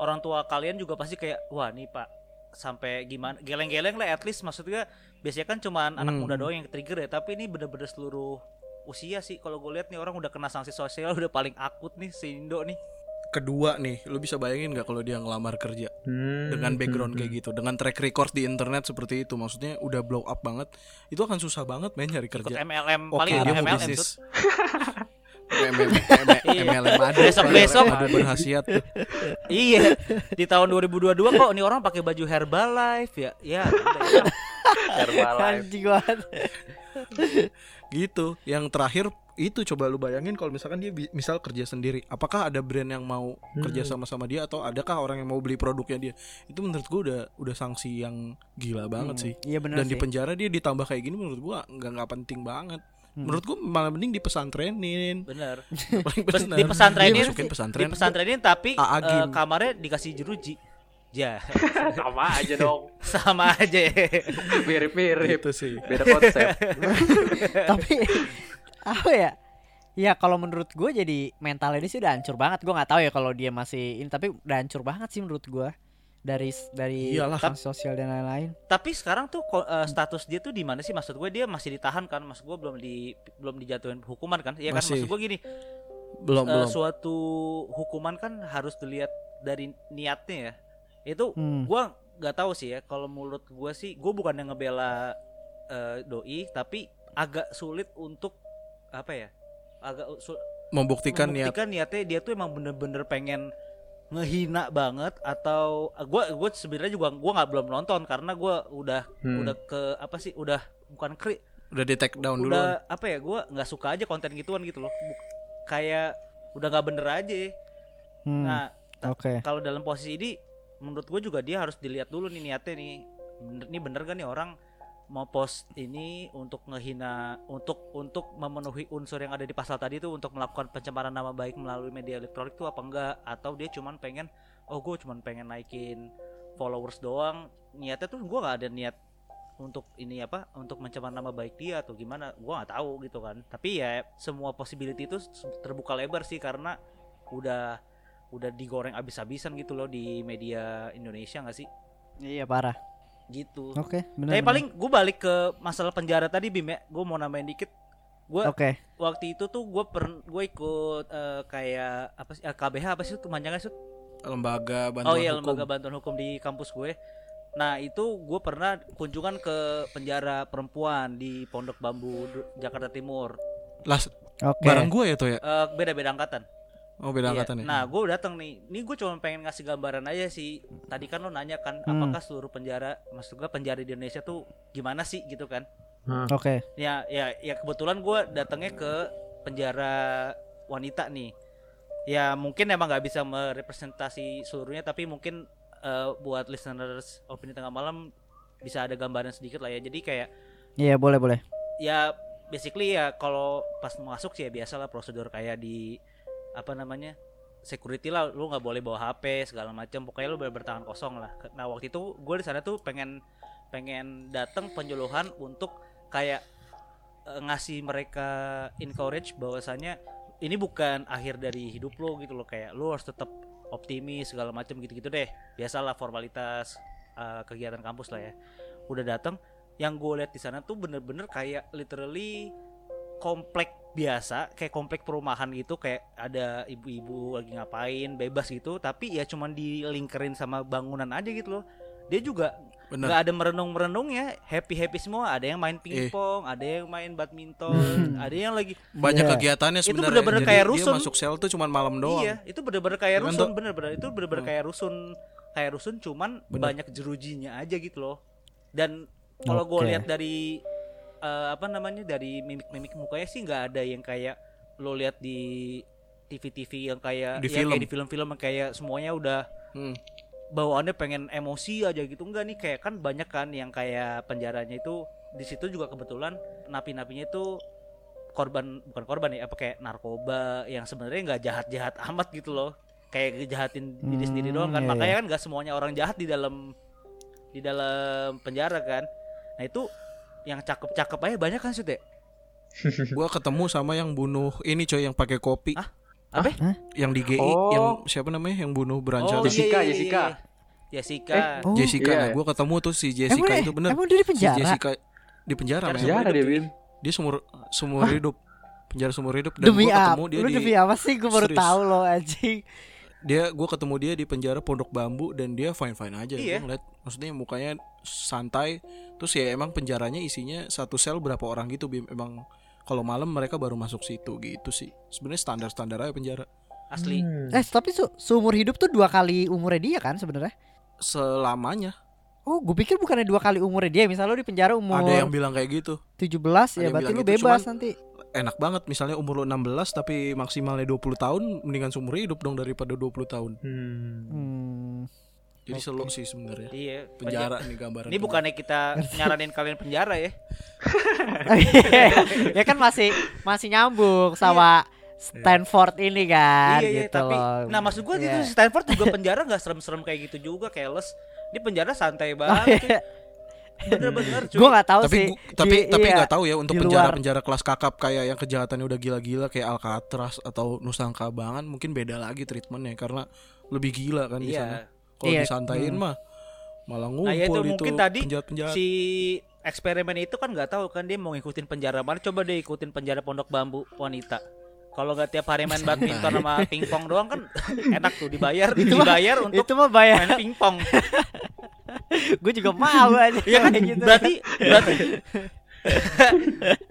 orang tua kalian juga pasti kayak wah nih Pak sampai gimana geleng-geleng lah at least. Maksudnya biasanya kan cuman anak muda doang yang trigger ya, tapi ini benar-benar seluruh usia sih. Kalau gue lihat nih orang udah kena sanksi sosial udah paling akut nih si Indo nih. kedua nih, lu bisa bayangin nggak kalau dia ngelamar kerja dengan background kayak gitu, dengan track record di internet seperti itu, maksudnya udah blow up banget, itu akan susah banget main nyari kerja. MLM paling dia mau bisnis. MLM besok ada berhasiat. Iya, di tahun 2022 kok ini orang pakai baju Herbalife ya, ya. Herbalife. Gitu. Yang terakhir itu coba lu bayangin kalau misalkan dia misal kerja sendiri, apakah ada brand yang mau kerja sama-sama dia atau adakah orang yang mau beli produknya dia? Itu menurut gua udah sanksi yang gila banget sih. Iya, bener. Dan di penjara dia ditambah kayak gini menurut gua nggak penting banget. Menurut gua malah mending dipesantrenin. Bener. Dipesantrenin. Dipesantrenin tapi kamarnya dikasih jeruji. Ya, sama aja dong. Sama aja. Mirip-mirip itu sih. Beda konsep. Tapi apa ya? Ya kalau menurut gue jadi mentalnya dia sih udah hancur banget. Gue nggak tahu ya kalau dia masih ini, tapi udah hancur banget sih menurut gue dari sosial dan lain-lain. Tapi sekarang tuh status dia tuh di mana sih? Maksud gue dia masih ditahan kan? Maksud gue belum dijatuhin hukuman kan? Iya kan? Maksud gue gini. Belum. Suatu hukuman kan harus dilihat dari niatnya ya. Itu gue nggak tahu sih ya. Kalau menurut gue sih, gue bukan yang ngebela doi, tapi agak sulit untuk apa ya? Membuktikan niatnya dia tuh emang bener-bener pengen ngehina banget atau gue sebenarnya juga gue nggak belum nonton karena gue udah ke apa sih? Udah di take down dulu. Udah apa ya? Gue nggak suka aja konten gituan gitu loh. Kayak udah nggak bener aja. Nah, kalau dalam posisi ini menurut gue juga dia harus dilihat dulu nih niatnya nih. Ini bener gak nih orang mau post ini untuk ngehina, untuk memenuhi unsur yang ada di pasal tadi itu, untuk melakukan pencemaran nama baik melalui media elektronik itu apa enggak, atau dia cuman pengen gue cuman pengen naikin followers doang. Niatnya tuh gue gak ada niat untuk ini apa, untuk mencemar nama baik dia atau gimana, gue gak tahu gitu kan. Tapi ya semua possibility itu terbuka lebar sih karena udah digoreng abis-abisan gitu loh di media Indonesia gak sih? Iya parah gitu. Oke, benar. Tapi paling gue balik ke masalah penjara tadi Bim ya. Gue mau nambahin dikit. Waktu itu tuh gue ikut kayak apa sih KBH apa sih itu panjangnya sih? Lembaga bantuan hukum. Oh iya, lembaga bantuan hukum di kampus gue. Nah, itu gue pernah kunjungan ke penjara perempuan di Pondok Bambu Jakarta Timur. Bareng gue ya tuh ya. Beda-beda angkatan. Oh beda angkatan ya. Nah gue datang nih. Ini gue cuma pengen ngasih gambaran aja sih. Tadi kan lo nanya kan apakah seluruh penjara, maksud gue penjara di Indonesia tuh gimana sih gitu kan. Ya kebetulan gue datangnya ke penjara wanita nih. Ya mungkin emang gak bisa merepresentasi seluruhnya, tapi mungkin buat listeners Opini Tengah Malam bisa ada gambaran sedikit lah ya. Jadi kayak iya boleh. Ya basically ya kalau pas masuk sih ya biasalah prosedur kayak di apa namanya security lah, lu nggak boleh bawa HP segala macam, pokoknya lu bertangan kosong lah. Nah waktu itu gue di sana tuh pengen datang penyuluhan untuk kayak ngasih mereka encourage bahwasanya ini bukan akhir dari hidup lo gitu loh, kayak lu harus tetap optimis segala macam gitu-gitu deh, biasalah formalitas kegiatan kampus lah ya. Udah datang, yang gue lihat di sana tuh bener-bener kayak literally komplek biasa, kayak komplek perumahan gitu, kayak ada ibu-ibu lagi ngapain bebas gitu, tapi ya cuman dilingkerin sama bangunan aja gitu loh. Dia juga nggak ada merenung-merenung ya, happy semua. Ada yang main pingpong, ada yang main badminton, ada yang lagi banyak kegiatannya sebenarnya. Itu bener-bener kayak rusun. Dia masuk sel tuh cuman malam doang. Iya, itu bener-bener kayak rusun, kayak rusun cuman banyak jerujinya aja gitu loh. Dan kalau gue lihat dari dari mimik mukanya sih nggak ada yang kayak lo lihat di TV yang kayak kayak di film-film yang kayak semuanya udah bawaannya pengen emosi aja gitu. Enggak nih, kayak kan banyak kan yang kayak penjaranya itu di situ juga kebetulan napi-napinya itu kayak narkoba yang sebenarnya nggak jahat-jahat amat gitu loh, kayak jahatin diri sendiri doang kan. Makanya kan nggak semuanya orang jahat di dalam penjara kan. Nah itu yang cakep-cakep aja banyak kan sih deh. Gua ketemu sama yang bunuh ini coy, yang pakai kopi. Hah? Apa? Yang di GI, yang siapa namanya yang bunuh berancar? Jessica. Jessica. Nah, gua ketemu tuh si Jessica itu bener. Emang dia di penjara? Si Jessica di penjara. Penjara dia, Bim. Dia seumur hidup. Penjara seumur hidup. Dan demi gua ketemu dia di. Demi apa sih? Gua baru tahu loh anjing. Gue ketemu dia di penjara Pondok Bambu dan dia fine-fine aja. Iya. Gue ngeliat, maksudnya mukanya santai. Terus ya emang penjaranya isinya satu sel berapa orang gitu, Bim. Emang kalau malam mereka baru masuk situ gitu sih. Sebenarnya standar-standar aja penjara. Asli. Tapi seumur hidup tuh 2 kali umurnya dia kan sebenarnya? Selamanya. Oh, gue pikir bukannya 2 kali umurnya dia. Misal lo di penjara umur, ada yang bilang kayak gitu, 17 ya berarti lo bebas nanti. Enak banget misalnya umur lo 16 tapi maksimalnya 20 tahun. Mendingan seumur hidup dong daripada 20 tahun. Jadi selo sih sebenarnya. Iya, penjara nih gambaran. Ini bukannya kita nyaranin kalian penjara ya. Ya kan masih nyambung sama Stanford ini kan. Iya, gitu. Tapi nah maksud gue itu Stanford juga penjara enggak serem-serem kayak gitu juga, careless. Ini penjara santai banget. Bener-bener cuy. Gue nggak tahu sih. Tapi nggak tahu ya untuk penjara-penjara kelas kakap kayak yang kejahatannya udah gila-gila kayak Alcatraz atau Nusakambangan mungkin beda lagi treatmentnya karena lebih gila kan di sana. Kalau disantaiin mah malah ngumpul. Nah, itu mungkin tadi penjahat. Si eksperimen itu kan nggak tahu kan dia mau ngikutin penjara mana. Coba dia ikutin penjara Pondok Bambu wanita. Kalau nggak tiap hari main badminton sama pingpong doang kan enak tuh, dibayar itu dibayar mah, untuk itu mah bayar. Main pingpong. Gue juga mau aja. Ya kan gitu.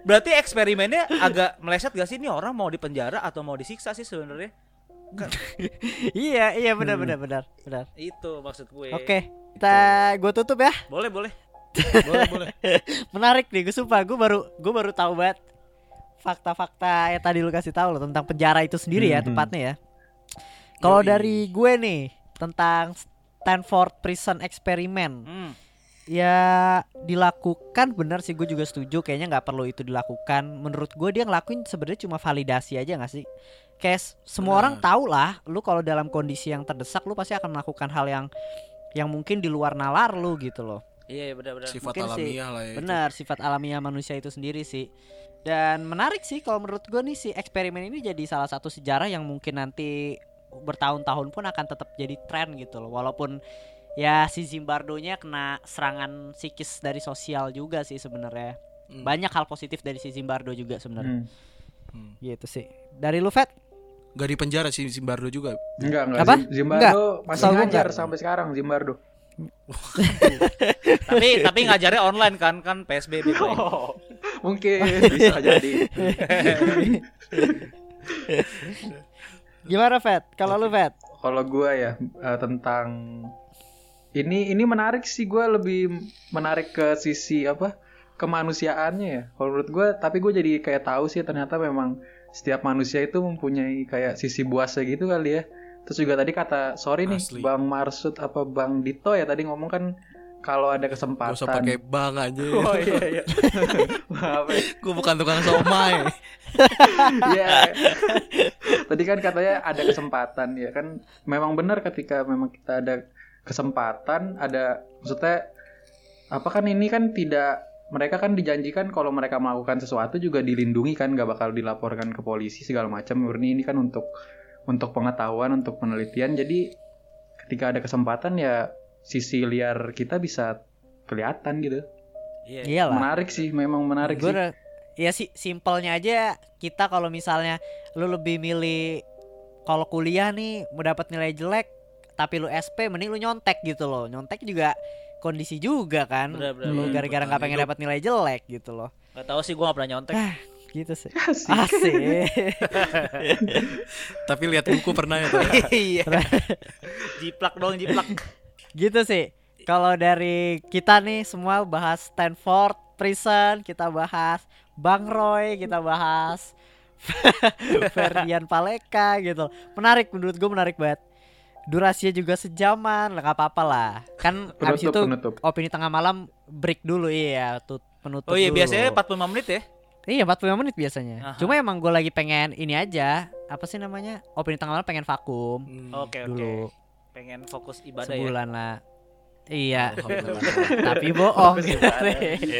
Berarti eksperimennya agak meleset gak sih, ini orang mau dipenjara atau mau disiksa sih sebenarnya? Iya benar. Itu maksud gue. Oke, gue tutup ya. Boleh. Menarik nih, gue sumpah gue baru tahu banget fakta-fakta yang tadi lu kasih tahu lo tentang penjara itu sendiri ya tempatnya ya. Kalau dari gue nih tentang Stanford Prison Experiment, ya dilakukan benar sih, gue juga setuju. Kayaknya nggak perlu itu dilakukan. Menurut gue dia ngelakuin sebenarnya cuma validasi aja nggak sih? Kayak semua orang tahu lah, lu kalau dalam kondisi yang terdesak, lu pasti akan melakukan hal yang mungkin di luar nalar lu gitu loh. Iya benar-benar. Sifat mungkin alamiah lah. Ya benar, sifat alamiah manusia itu sendiri sih. Dan menarik sih kalau menurut gue nih si eksperimen ini jadi salah satu sejarah yang mungkin nanti bertahun-tahun pun akan tetap jadi tren gitu loh. Walaupun ya si Zimbardo-nya kena serangan psikis dari sosial juga sih sebenarnya. Banyak hal positif dari si Zimbardo juga sebenarnya. Gitu sih. Dari lu Fat? Gak di penjara si Zimbardo juga? Enggak. Apa? Zimbardo masih ngajar sampai sekarang Zimbardo. tapi ngajarnya online kan PSBB. Oh, mungkin bisa jadi. Gimana Fat? Kalau lu Fat? Kalau gue ya tentang ini menarik sih, gue lebih menarik ke sisi apa kemanusiaannya ya. Kalau menurut gue, tapi gue jadi kayak tahu sih ternyata memang setiap manusia itu mempunyai kayak sisi buasnya gitu kali ya. Terus juga tadi kata, sorry nih, asli. Bang Marsud apa Bang Dito ya tadi ngomong kan kalau ada kesempatan. Gak usah pakai bang aja. Oh iya. Maaf ya. Gue bukan tukang somai. Iya. Tadi kan katanya ada kesempatan ya kan. Memang benar ketika memang kita ada kesempatan, ada maksudnya apa kan ini kan tidak, mereka kan dijanjikan kalau mereka melakukan sesuatu juga dilindungi kan, gak bakal dilaporkan ke polisi segala macam. Murni ini kan untuk pengetahuan, untuk penelitian. Jadi ketika ada kesempatan ya sisi liar kita bisa kelihatan gitu. Iya. Menarik sih, memang menarik sih. Ya sih, simpelnya aja kita kalau misalnya lu lebih milih kalau kuliah nih mau dapat nilai jelek tapi lu SP, mending lu nyontek gitu loh. Nyontek juga kondisi juga kan. Bener. Lu gara-gara enggak pengen dapat nilai jelek gitu loh. Enggak tahu sih, gua enggak pernah nyontek. Gitu sih. Asik. Tapi lihat buku pernah ya. Iya. jiplak. Gitu sih. Kalau dari kita nih semua bahas Stanford Prison, kita bahas Bang Roy, kita bahas Ferdian Paleka gitu. Menarik, menurut gue menarik banget. Durasinya juga sejaman, enggak apa-apa lah. Kan habis itu Opini Tengah Malam break dulu penutup. Oh iya, dulu. Biasanya 45 menit ya. Iya 45 menit biasanya. Aha. Cuma emang gue lagi pengen ini aja, apa sih namanya, Opini Tengah Malam pengen vakum. Oke. Pengen fokus ibadah sebulan ya. Sebulan lah. Iya. Tapi bohong.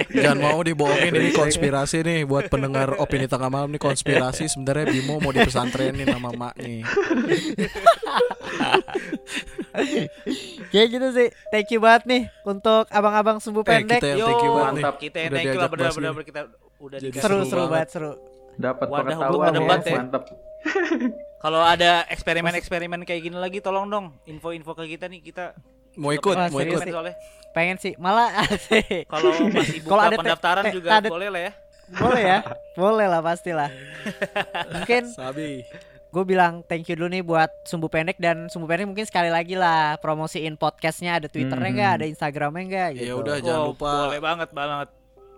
Jangan mau dibohongin, ini konspirasi nih buat pendengar Opini Tengah Malam nih, konspirasi sebenarnya Bimo mau dipesantrenin sama mak nih. Kayak gitu sih. Thank you banget nih untuk abang-abang Sumbu Pendek. Kita yang thank you banget. Mantap. Kita yang thank you lah, benar-benar kita udah seru banget. Dapat pengetahuan ya, mantap. Kalau ada eksperimen-eksperimen kayak gini lagi, tolong dong info-info ke kita nih, kita mau ikut, mau ikut. Pengen sih, malah kalau masih buka pendaftaran juga boleh lah ya. Boleh ya, boleh lah pastilah. Mungkin Sabi, gue bilang thank you dulu nih buat Sumbu Pendek, dan Sumbu Pendek mungkin sekali lagi lah promosiin podcastnya, ada Twitternya nggak, ada Instagramnya nggak? Gitu. Ya udah, jangan lupa. Boleh banget, banget.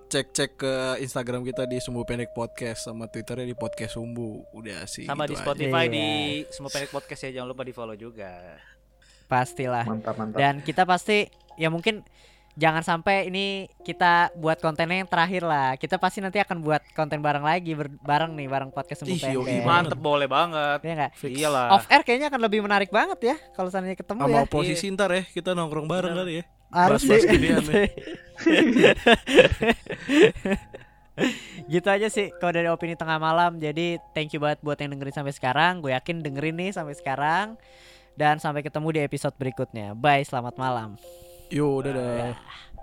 Cek ke Instagram kita di Sumbu Pendek Podcast, sama Twitternya di Podcast Sumbu, udah sih. Sama gitu di Spotify aja. Di Sumbu Pendek Podcast ya, jangan lupa di follow juga. Pastilah. Mantap, mantap. Dan kita pasti ya mungkin jangan sampai ini kita buat kontennya yang terakhir lah. Kita pasti nanti akan buat konten bareng lagi, bareng nih, bareng podcast Sumbu Pendek. Mantep, boleh banget. Iya enggak? Iyalah. Off air kayaknya akan lebih menarik banget ya kalau seandainya ketemu. Sama ya. Sama posisi ntar ya, kita nongkrong bareng kali ya. Harus gini nih. Gitu aja sih kalau dari Opini Tengah Malam. Jadi thank you banget buat yang dengerin sampai sekarang. Gue yakin dengerin nih sampai sekarang. Dan sampai ketemu di episode berikutnya. Bye, selamat malam. Yo, dadah.